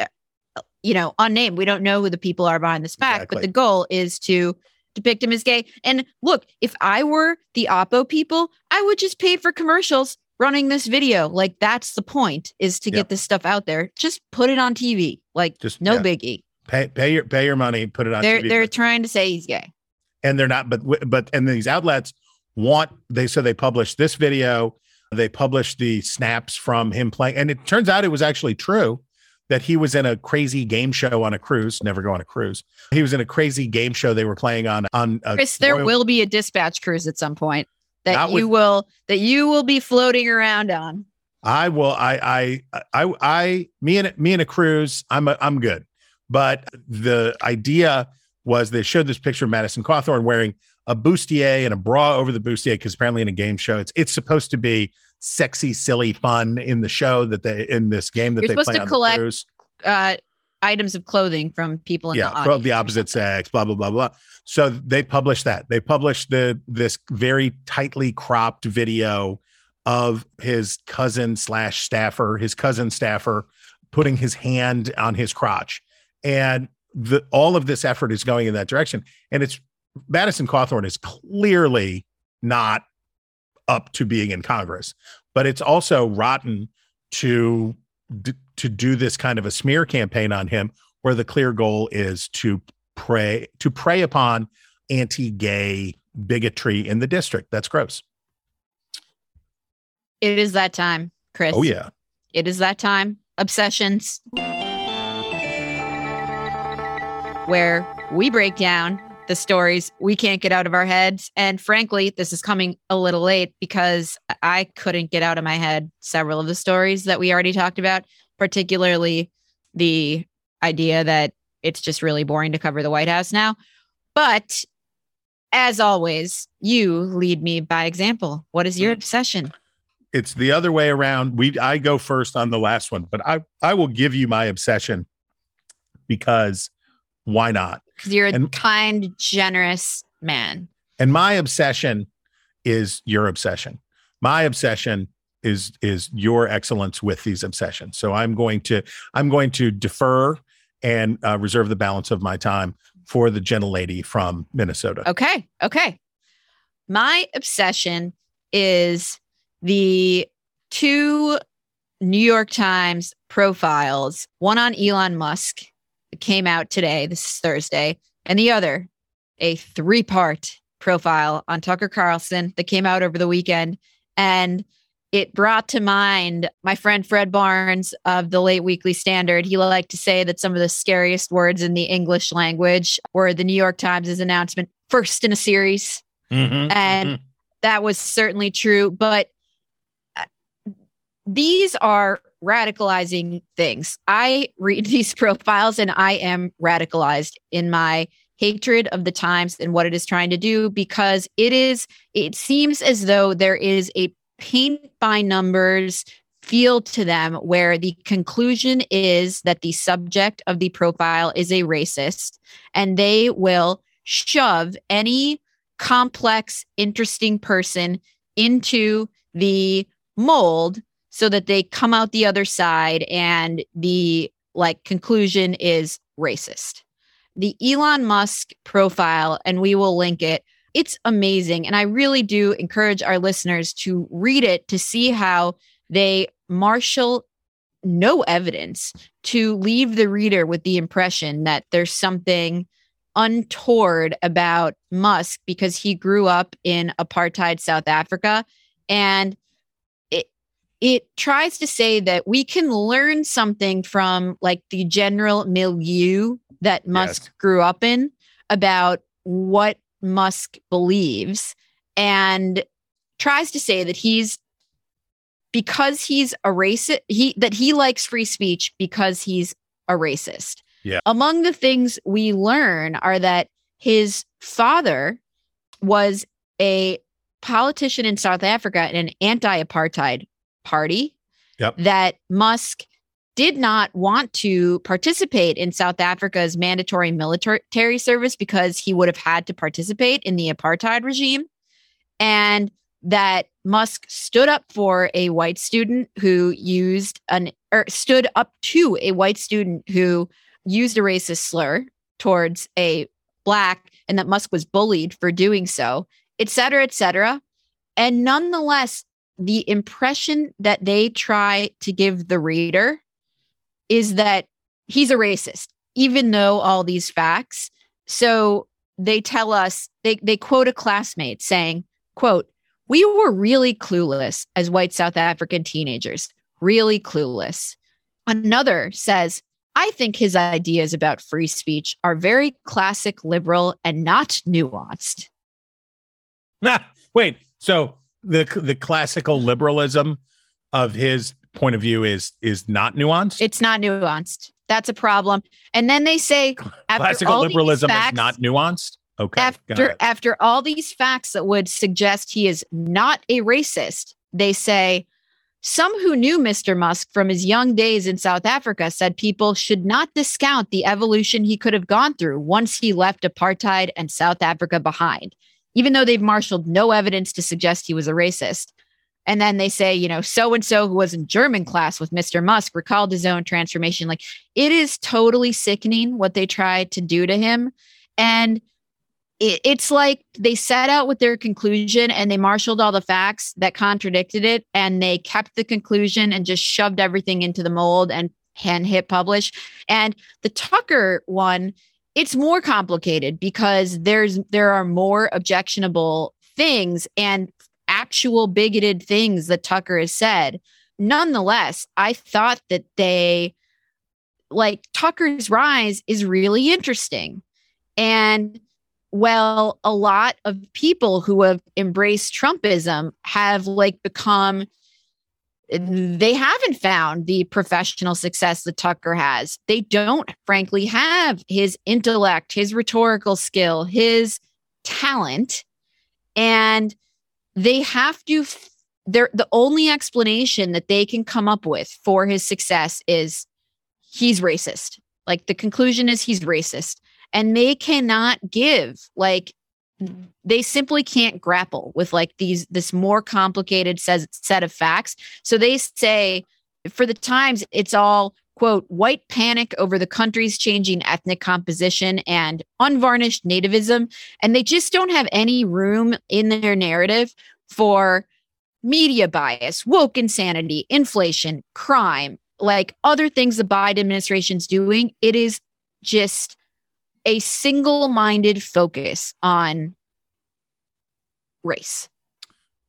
you know, unnamed. We don't know who the people are behind this fact, exactly. But the goal is to depict him as gay. And look, if I were the Oppo people, I would just pay for commercials running this video. Like, that's the point, is to yep. get this stuff out there. Just put it on T V. Like, just no yeah. biggie. Pay, pay your pay your money. Put it on. They're T V. They're trying to say he's gay, and they're not. But but and these outlets want they so they published this video. They published the snaps from him playing, and it turns out it was actually true that he was in a crazy game show on a cruise. Never go on a cruise. He was in a crazy game show they were playing on on. A Chris, there royal- will be a dispatch cruise at some point. That Not you with, will that you will be floating around on. I will. I, I, I, I, me and me and a cruise. I'm a, I'm good. But the idea was they showed this picture of Madison Cawthorn wearing a bustier and a bra over the bustier because apparently in a game show, it's it's supposed to be sexy, silly, fun in the show that they in this game that You're they play on collect, the cruise. Uh, items of clothing from people in yeah, the audience. From the opposite sex, blah, blah, blah, blah. So they published that. They published the this very tightly cropped video of his cousin slash staffer, his cousin staffer, putting his hand on his crotch. And the, all of this effort is going in that direction. And it's Madison Cawthorn is clearly not up to being in Congress, but it's also rotten to D- to do this kind of a smear campaign on him where the clear goal is to prey to prey upon anti-gay bigotry in the district. That's gross. It is that time, Chris. Oh, yeah. It is that time. Obsessions. Where we break down the stories we can't get out of our heads. And frankly, this is coming a little late because I couldn't get out of my head several of the stories that we already talked about, particularly the idea that it's just really boring to cover the White House now. But as always, you lead me by example. What is your obsession? It's the other way around. We I go first on the last one, but I, I will give you my obsession because why not? Because you're a and, kind, generous man. And my obsession is your obsession. My obsession is is your excellence with these obsessions. So I'm going to I'm going to defer and uh, reserve the balance of my time for the gentle lady from Minnesota. Okay, okay. My obsession is the two New York Times profiles, one on Elon Musk. Came out today. This is Thursday. And the other, a three-part profile on Tucker Carlson that came out over the weekend. And it brought to mind my friend Fred Barnes of the late Weekly Standard. He liked to say that some of the scariest words in the English language were the New York Times' announcement, first in a series. Mm-hmm, and mm-hmm. that was certainly true. But these are radicalizing things. I read these profiles and I am radicalized in my hatred of the Times and what it is trying to do, because it is, it seems as though there is a paint by numbers feel to them where the conclusion is that the subject of the profile is a racist, and they will shove any complex, interesting person into the mold so that they come out the other side and the like conclusion is racist. The Elon Musk profile, and we will link it, it's amazing. And I really do encourage our listeners to read it to see how they marshal no evidence to leave the reader with the impression that there's something untoward about Musk because he grew up in apartheid South Africa. And it tries to say that we can learn something from like the general milieu that Musk yes. grew up in about what Musk believes, and tries to say that he's, because he's a racist, he, that he likes free speech because he's a racist. Yeah. Among the things we learn are that his father was a politician in South Africa in an anti-apartheid party, yep, that Musk did not want to participate in South Africa's mandatory military service because he would have had to participate in the apartheid regime, and that Musk stood up for a white student who used an, or stood up to a white student who used a racist slur towards a Black, and that Musk was bullied for doing so, et cetera, et cetera. And nonetheless, the impression that they try to give the reader is that he's a racist, even though all these facts. So they tell us, they, they quote a classmate saying, quote, "We were really clueless as white South African teenagers, really clueless." Another says, "I think his ideas about free speech are very classic liberal and not nuanced." Nah, wait, so the the classical liberalism of his point of view is is not nuanced? It's not nuanced. That's a problem. And then they say after classical all liberalism these facts, is not nuanced? Okay. After after all these facts that would suggest he is not a racist, they say, "Some who knew Mister Musk from his young days in South Africa said people should not discount the evolution he could have gone through once he left apartheid and South Africa behind, even though they've marshaled no evidence to suggest he was a racist." And then they say, you know, so-and-so who was in German class with Mister Musk recalled his own transformation. Like, it is totally sickening what they tried to do to him. And it's like they set out with their conclusion and they marshaled all the facts that contradicted it, and they kept the conclusion and just shoved everything into the mold and, and hit publish. And the Tucker one, it's more complicated because there's there are more objectionable things and actual bigoted things that Tucker has said. Nonetheless, I thought that they, like, Tucker's rise is really interesting. And well, a lot of people who have embraced Trumpism have like become, they haven't found the professional success that Tucker has. They don't, frankly, have his intellect, his rhetorical skill, his talent. And they have to, they're, the only explanation that they can come up with for his success is he's racist. Like, the conclusion is he's racist. And they cannot give, like, they simply can't grapple with like these, this more complicated ses- set of facts. So they say for the Times, it's all, quote, "white panic over the country's changing ethnic composition and unvarnished nativism." And they just don't have any room in their narrative for media bias, woke insanity, inflation, crime, like other things the Biden administration's doing. It is just a single-minded focus on race.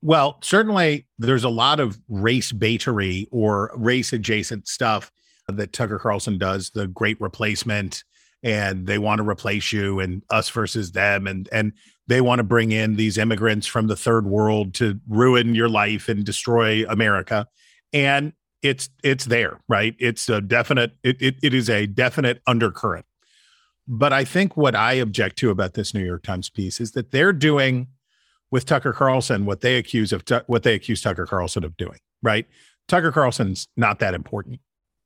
Well, certainly there's a lot of race baitery or race-adjacent stuff that Tucker Carlson does, the Great Replacement, and they want to replace you, and us versus them, and and they want to bring in these immigrants from the third world to ruin your life and destroy America. And it's it's there, right? It's a definite, it it, it is a definite undercurrent. But I think what I object to about this New York Times piece is that they're doing with Tucker Carlson what they accuse of what they accuse Tucker Carlson of doing, right? Tucker Carlson's not that important.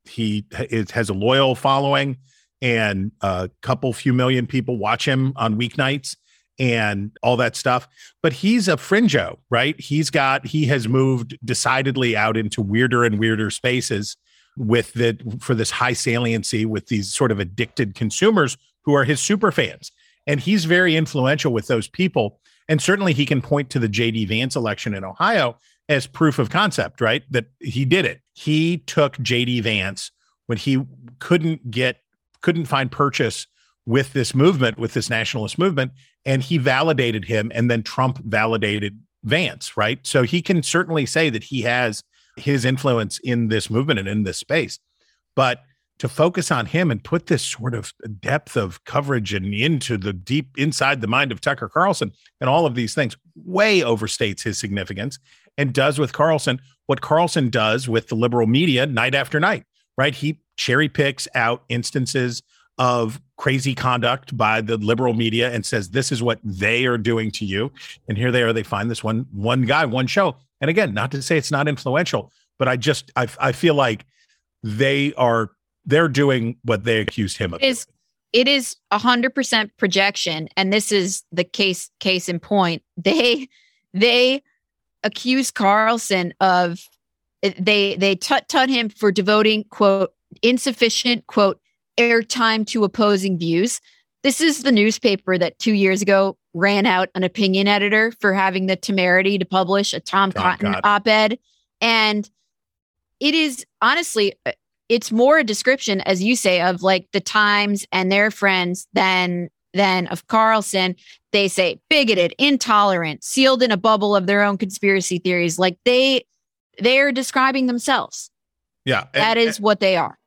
He has a loyal following, and a couple few million people watch him on weeknights and all that stuff. But he's a fringo, right? He's got he has moved decidedly out into weirder and weirder spaces with the for this high saliency with these sort of addicted consumers who are his super fans. And he's very influential with those people. And certainly he can point to the J D Vance election in Ohio as proof of concept, right? That he did it. He took J D Vance when he couldn't get, couldn't find purchase with this movement, with this nationalist movement, and he validated him, and then Trump validated Vance, right? So he can certainly say that he has his influence in this movement and in this space. But to focus on him and put this sort of depth of coverage and into the deep inside the mind of Tucker Carlson and all of these things way overstates his significance and does with Carlson what Carlson does with the liberal media night after night, right? He cherry picks out instances of crazy conduct by the liberal media and says, this is what they are doing to you. And here they are, they find this one, one guy, one show. And again, not to say it's not influential, but I just, I, I feel like they are, they're doing what they accused him of. It is, it is one hundred percent projection. And this is the case, case in point. They, they accuse Carlson of, they, they tut tut him for devoting, quote, insufficient, quote, airtime to opposing views. This is the newspaper that two years ago ran out an opinion editor for having the temerity to publish a Tom oh, Cotton God. op-ed. And it is honestly, it's more a description, as you say, of like the Times and their friends than than of Carlson. They say bigoted, intolerant, sealed in a bubble of their own conspiracy theories. Like they, they're describing themselves. Yeah. And, that is and, what they are.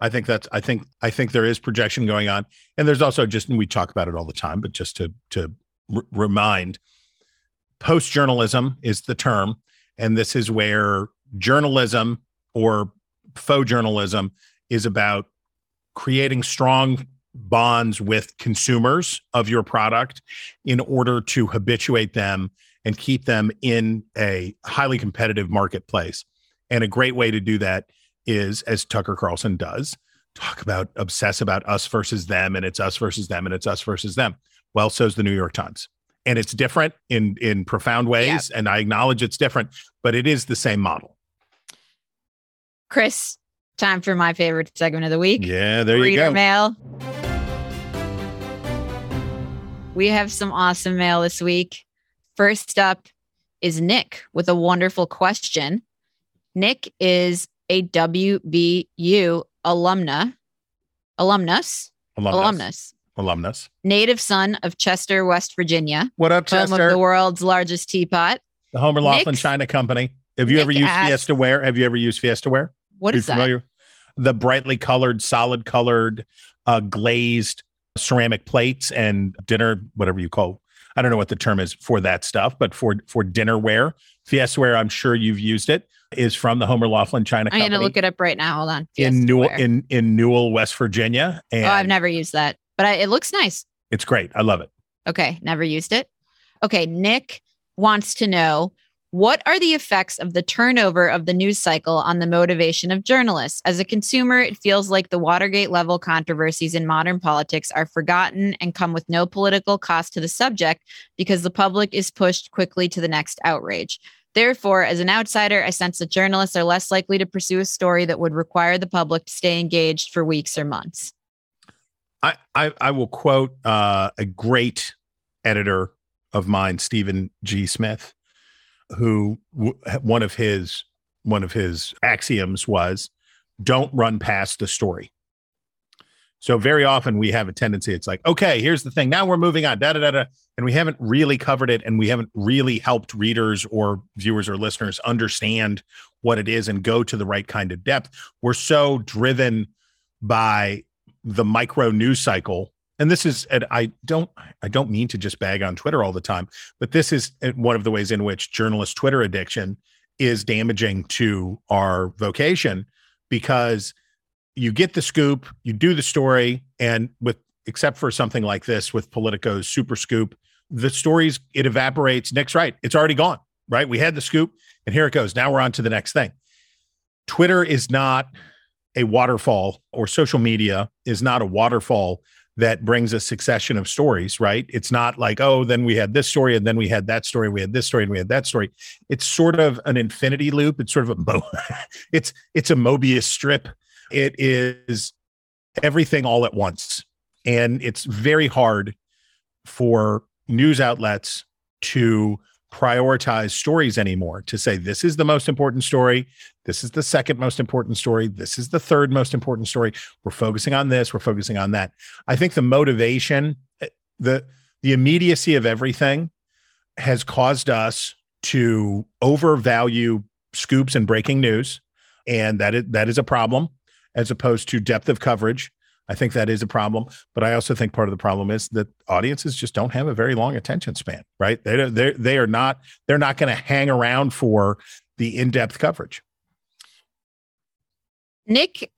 I think that's, I think, I think there is projection going on. And there's also just, and we talk about it all the time, but just to, to r- remind, post-journalism is the term. And this is where journalism or faux journalism is about creating strong bonds with consumers of your product in order to habituate them and keep them in a highly competitive marketplace. And a great way to do that is, as Tucker Carlson does, talk about, obsess about us versus them, and it's us versus them, and it's us versus them. Well, so's the New York Times. And it's different in, in profound ways, yeah. And I acknowledge it's different, but it is the same model. Chris, time for my favorite segment of the week. Yeah, there Reader you go. Mail. We have some awesome mail this week. First up is Nick with a wonderful question. Nick is a W B U alumna, alumnus, alumnus, alumnus, alumnus, native son of Chester, West Virginia. What up, Chester? Home of the world's largest teapot. The Homer Laughlin China Company. Have you Nick ever used asked, Fiestaware? Have you ever used Fiestaware? What Are is you familiar? That? The brightly colored, solid colored, uh, glazed ceramic plates and dinner, whatever you call. I don't know what the term is for that stuff, but for for dinnerware, Fiestaware, I'm sure you've used it, is from the Homer Laughlin China Company. I'm going to look it up right now. Hold on. Fiestaware. In Newell, in in Newell, West Virginia. And oh, I've never used that, but I, it looks nice. It's great. I love it. Okay, never used it. Okay, Nick wants to know, what are the effects of the turnover of the news cycle on the motivation of journalists? As a consumer, it feels like the Watergate level controversies in modern politics are forgotten and come with no political cost to the subject because the public is pushed quickly to the next outrage. Therefore, as an outsider, I sense that journalists are less likely to pursue a story that would require the public to stay engaged for weeks or months. I, I, I will quote uh, a great editor of mine, Stephen G. Smith, who one of his one of his axioms was, don't run past the story. So very often we have a tendency, it's like, okay, here's the thing, now we're moving on, da da da da, and we haven't really covered it, and we haven't really helped readers or viewers or listeners understand what it is and go to the right kind of depth. We're so driven by the micro news cycle. And this is, and I don't, I don't mean to just bag on Twitter all the time, but this is one of the ways in which journalist Twitter addiction is damaging to our vocation, because you get the scoop, you do the story, and with, except for something like this with Politico's Super Scoop, the stories, it evaporates. Nick's right. It's already gone, right? We had the scoop and here it goes. Now we're on to the next thing. Twitter is not a waterfall, or social media is not a waterfall that brings a succession of stories, right? It's not like, oh, then we had this story, and then we had that story, we had this story, and we had that story. It's sort of an infinity loop. It's sort of a, Mo- it's it's a Mobius strip. It is everything all at once. And it's very hard for news outlets to prioritize stories anymore, to say, this is the most important story, this is the second most important story, this is the third most important story. We're focusing on this, we're focusing on that. I think the motivation, the the immediacy of everything has caused us to overvalue scoops and breaking news. And that is, that is a problem. as opposed to depth of coverage. I think that is a problem, but I also think part of the problem is that audiences just don't have a very long attention span, right? They don't, they they are not they're not going to hang around for the in-depth coverage. Nick,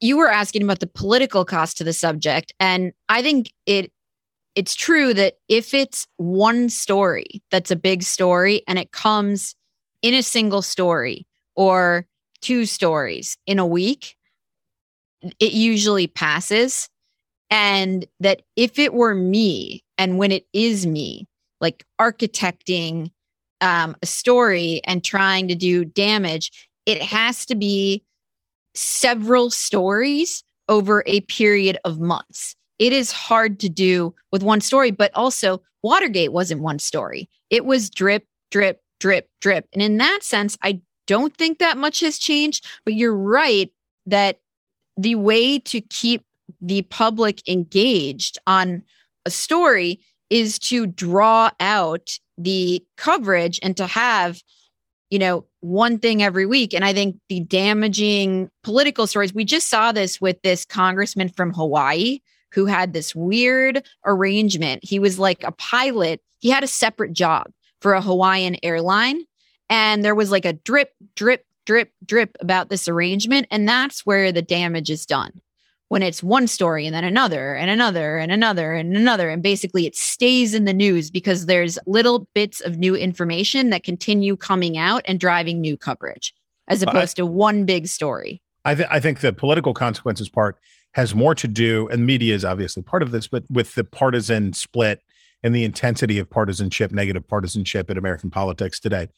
you were asking about the political cost to the subject, and I think it it's true that if it's one story that's a big story and it comes in a single story or two stories in a week, it usually passes. And that if it were me, and when it is me, like architecting um, a story and trying to do damage, it has to be several stories over a period of months. It is hard to do with one story, but also Watergate wasn't one story. It was drip, drip, drip, drip. And in that sense, I don't think that much has changed, but you're right that the way to keep the public engaged on a story is to draw out the coverage and to have, you know, one thing every week. And I think the damaging political stories, we just saw this with this congressman from Hawaii who had this weird arrangement. He was like a pilot. He had a separate job for a Hawaiian airline. And there was like a drip, drip, drip, drip about this arrangement. And that's where the damage is done, when it's one story and then another and another and another and another. And basically it stays in the news because there's little bits of new information that continue coming out and driving new coverage as opposed to one big story. I, th- I think the political consequences part has more to do, and media is obviously part of this, but with the partisan split and the intensity of partisanship, negative partisanship in American politics today.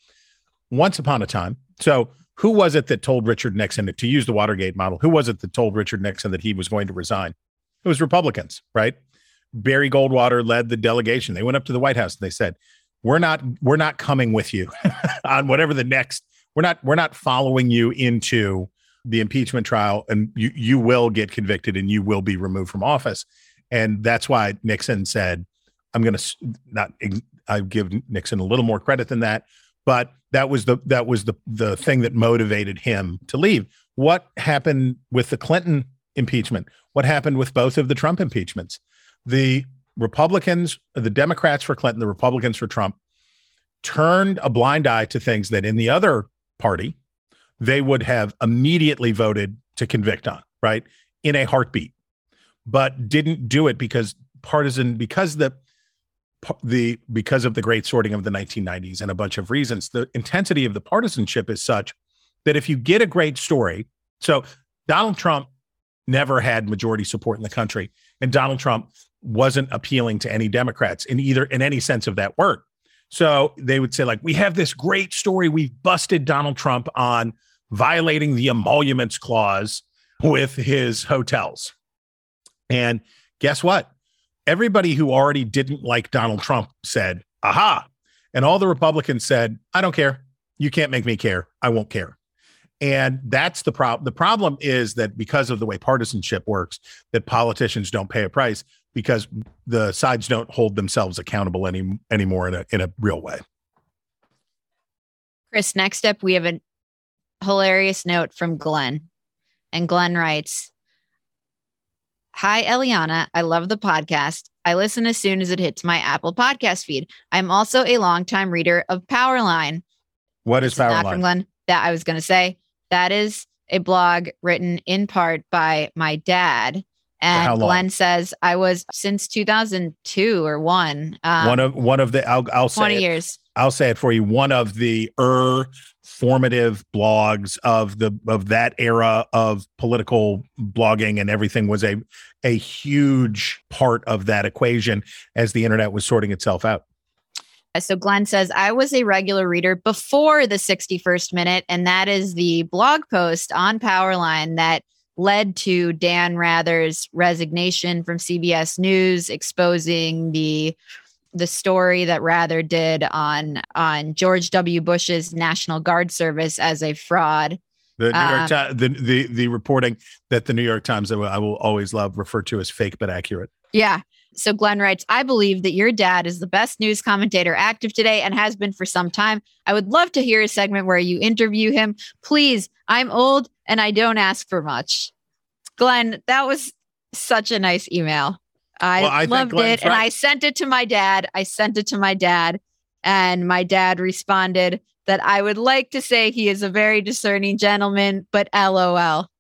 Once upon a time, so who was it that told Richard Nixon, to use the Watergate model, who was it that told Richard Nixon that he was going to resign? It was Republicans, right? Barry Goldwater led the delegation. They went up to the White House and they said, we're not, we're not coming with you on whatever the next, we're not, we're not following you into the impeachment trial, and you, you will get convicted and you will be removed from office. And that's why Nixon said, I'm going to not, I give Nixon a little more credit than that, but that was the that was the the thing that motivated him to leave. What happened with the Clinton impeachment? What happened with both of the Trump impeachments? The Republicans, the Democrats for Clinton, the Republicans for Trump, turned a blind eye to things that in the other party, they would have immediately voted to convict on, right? In a heartbeat, but didn't do it because partisan, because the The because of the great sorting of the nineteen nineties and a bunch of reasons, the intensity of the partisanship is such that if you get a great story, so Donald Trump never had majority support in the country, and Donald Trump wasn't appealing to any Democrats in either in any sense of that word. So they would say, like, we have this great story. We busted Donald Trump on violating the emoluments clause with his hotels. And guess what? Everybody who already didn't like Donald Trump said, aha. And all the Republicans said, I don't care. You can't make me care. I won't care. And that's the problem. The problem is that because of the way partisanship works, that politicians don't pay a price because the sides don't hold themselves accountable any anymore in a, in a real way. Chris, next up, we have a hilarious note from Glenn. And Glenn writes, hi, Eliana. I love the podcast. I listen as soon as it hits my Apple podcast feed. I'm also a longtime reader of Powerline. What is Powerline? Not from Glenn. That I was going to say. That is a blog written in part by my dad. And Glenn says, I was since two thousand two or one. Um, one of one of the, I'll, I'll say twenty it. years. I'll say it for you. One of the er formative blogs of the of that era of political blogging and everything was a a huge part of that equation as the internet was sorting itself out. So Glenn says, I was a regular reader before the sixty-first minute, and that is the blog post on Powerline that led to Dan Rather's resignation from C B S News, exposing the the story that Rather did on on George W. Bush's National Guard service as a fraud. The New York um, T- the, the the reporting that the New York Times, I will, I will always love, refer to as fake but accurate. Yeah. So Glenn writes, I believe that your dad is the best news commentator active today and has been for some time. I would love to hear a segment where you interview him. Please, I'm old and I don't ask for much. Glenn, that was such a nice email. I, well, I loved it. Right. And I sent it to my dad. I sent it to my dad. And my dad responded that I would like to say he is a very discerning gentleman, but L O L.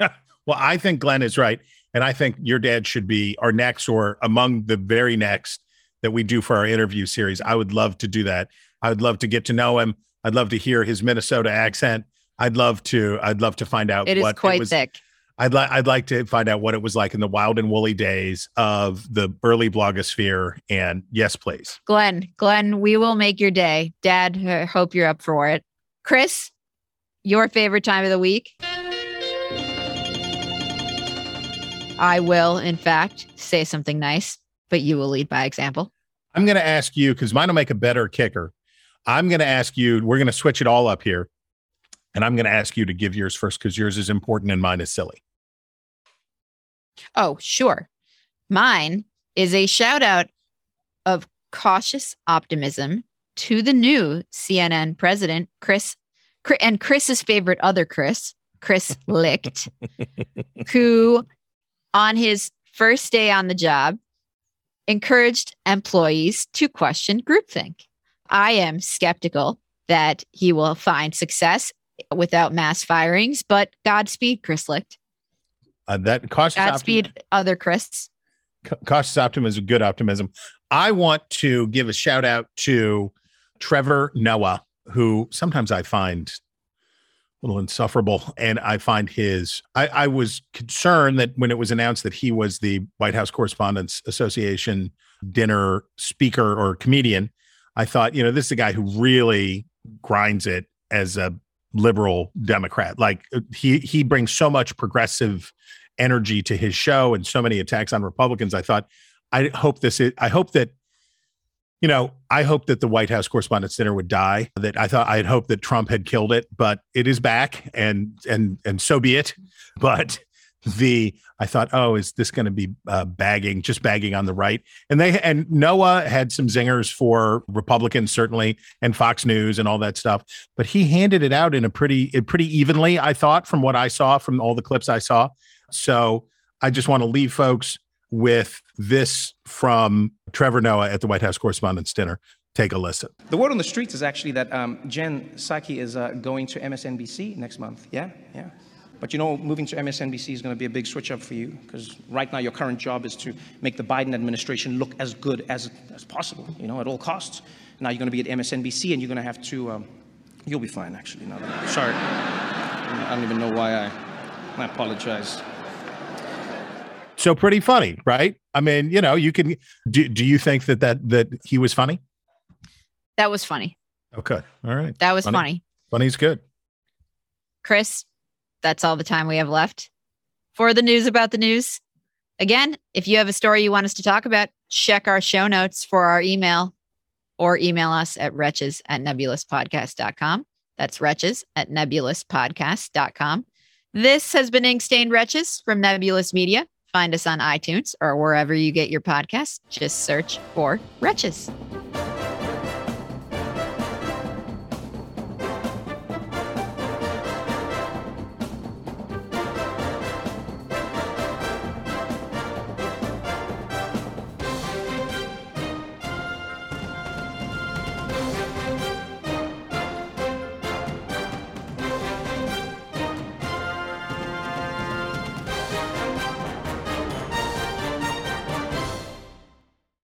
Well, I think Glenn is right. And I think your dad should be our next, or among the very next that we do for our interview series. I would love to do that. I would love to get to know him. I'd love to hear his Minnesota accent. I'd love to, I'd love to find out. It is what quite it was, thick. I'd like, I'd like to find out what it was like in the wild and woolly days of the early blogosphere. And yes, please. Glenn, Glenn, we will make your day. Dad, I hope you're up for it. Chris, your favorite time of the week? I will, in fact, say something nice, but you will lead by example. I'm going to ask you, because mine will make a better kicker. I'm going to ask you, we're going to switch it all up here. And I'm going to ask you to give yours first, because yours is important and mine is silly. Oh, sure. Mine is a shout out of cautious optimism to the new C N N president, Chris, and Chris's favorite other Chris, Chris Licht, who on his first day on the job encouraged employees to question groupthink. I am skeptical that he will find success without mass firings, but Godspeed, Chris Licht. Uh, that cautious Godspeed, optimism. Other Chris. Ca- cautious optimism, good optimism. I want to give a shout out to Trevor Noah, who sometimes I find a little insufferable. And I find his, I, I was concerned that when it was announced that he was the White House Correspondents Association dinner speaker or comedian, I thought, you know, this is a guy who really grinds it as a liberal Democrat. Like he he brings so much progressive energy to his show and so many attacks on Republicans. I thought, I hope this is, I hope that, you know, I hope that the White House Correspondents' Dinner would die. That I thought, I had hoped that Trump had killed it, but it is back, and and and so be it. But the I thought, oh, is this going to be uh, bagging, just bagging on the right? And they and Noah had some zingers for Republicans, certainly, and Fox News and all that stuff. But he handed it out in a pretty, pretty evenly, I thought, from what I saw, from all the clips I saw. So I just want to leave folks with this from Trevor Noah at the White House Correspondents' Dinner. Take a listen. The word on the streets is actually that um, Jen Psaki is uh, going to M S N B C next month. Yeah, yeah. But you know, moving to M S N B C is going to be a big switch up for you, because right now your current job is to make the Biden administration look as good as, as possible, you know, at all costs. Now you're going to be at M S N B C and you're going to have to, um, you'll be fine, actually. Now that I'm sorry. I don't even know why I, I apologize. So pretty funny, right? I mean, you know, you can, do, do you think that, that that he was funny? That was funny. Okay. All right. That was funny. Funny. Funny's good. Chris, that's all the time we have left for the news about the news. Again, if you have a story you want us to talk about, check our show notes for our email, or email us at wretches at nebulous podcast dot com. That's wretches at nebulous podcast dot com. This has been Ink Stained Wretches from Nebulous Media. Find us on iTunes or wherever you get your podcasts. Just search for Wretches.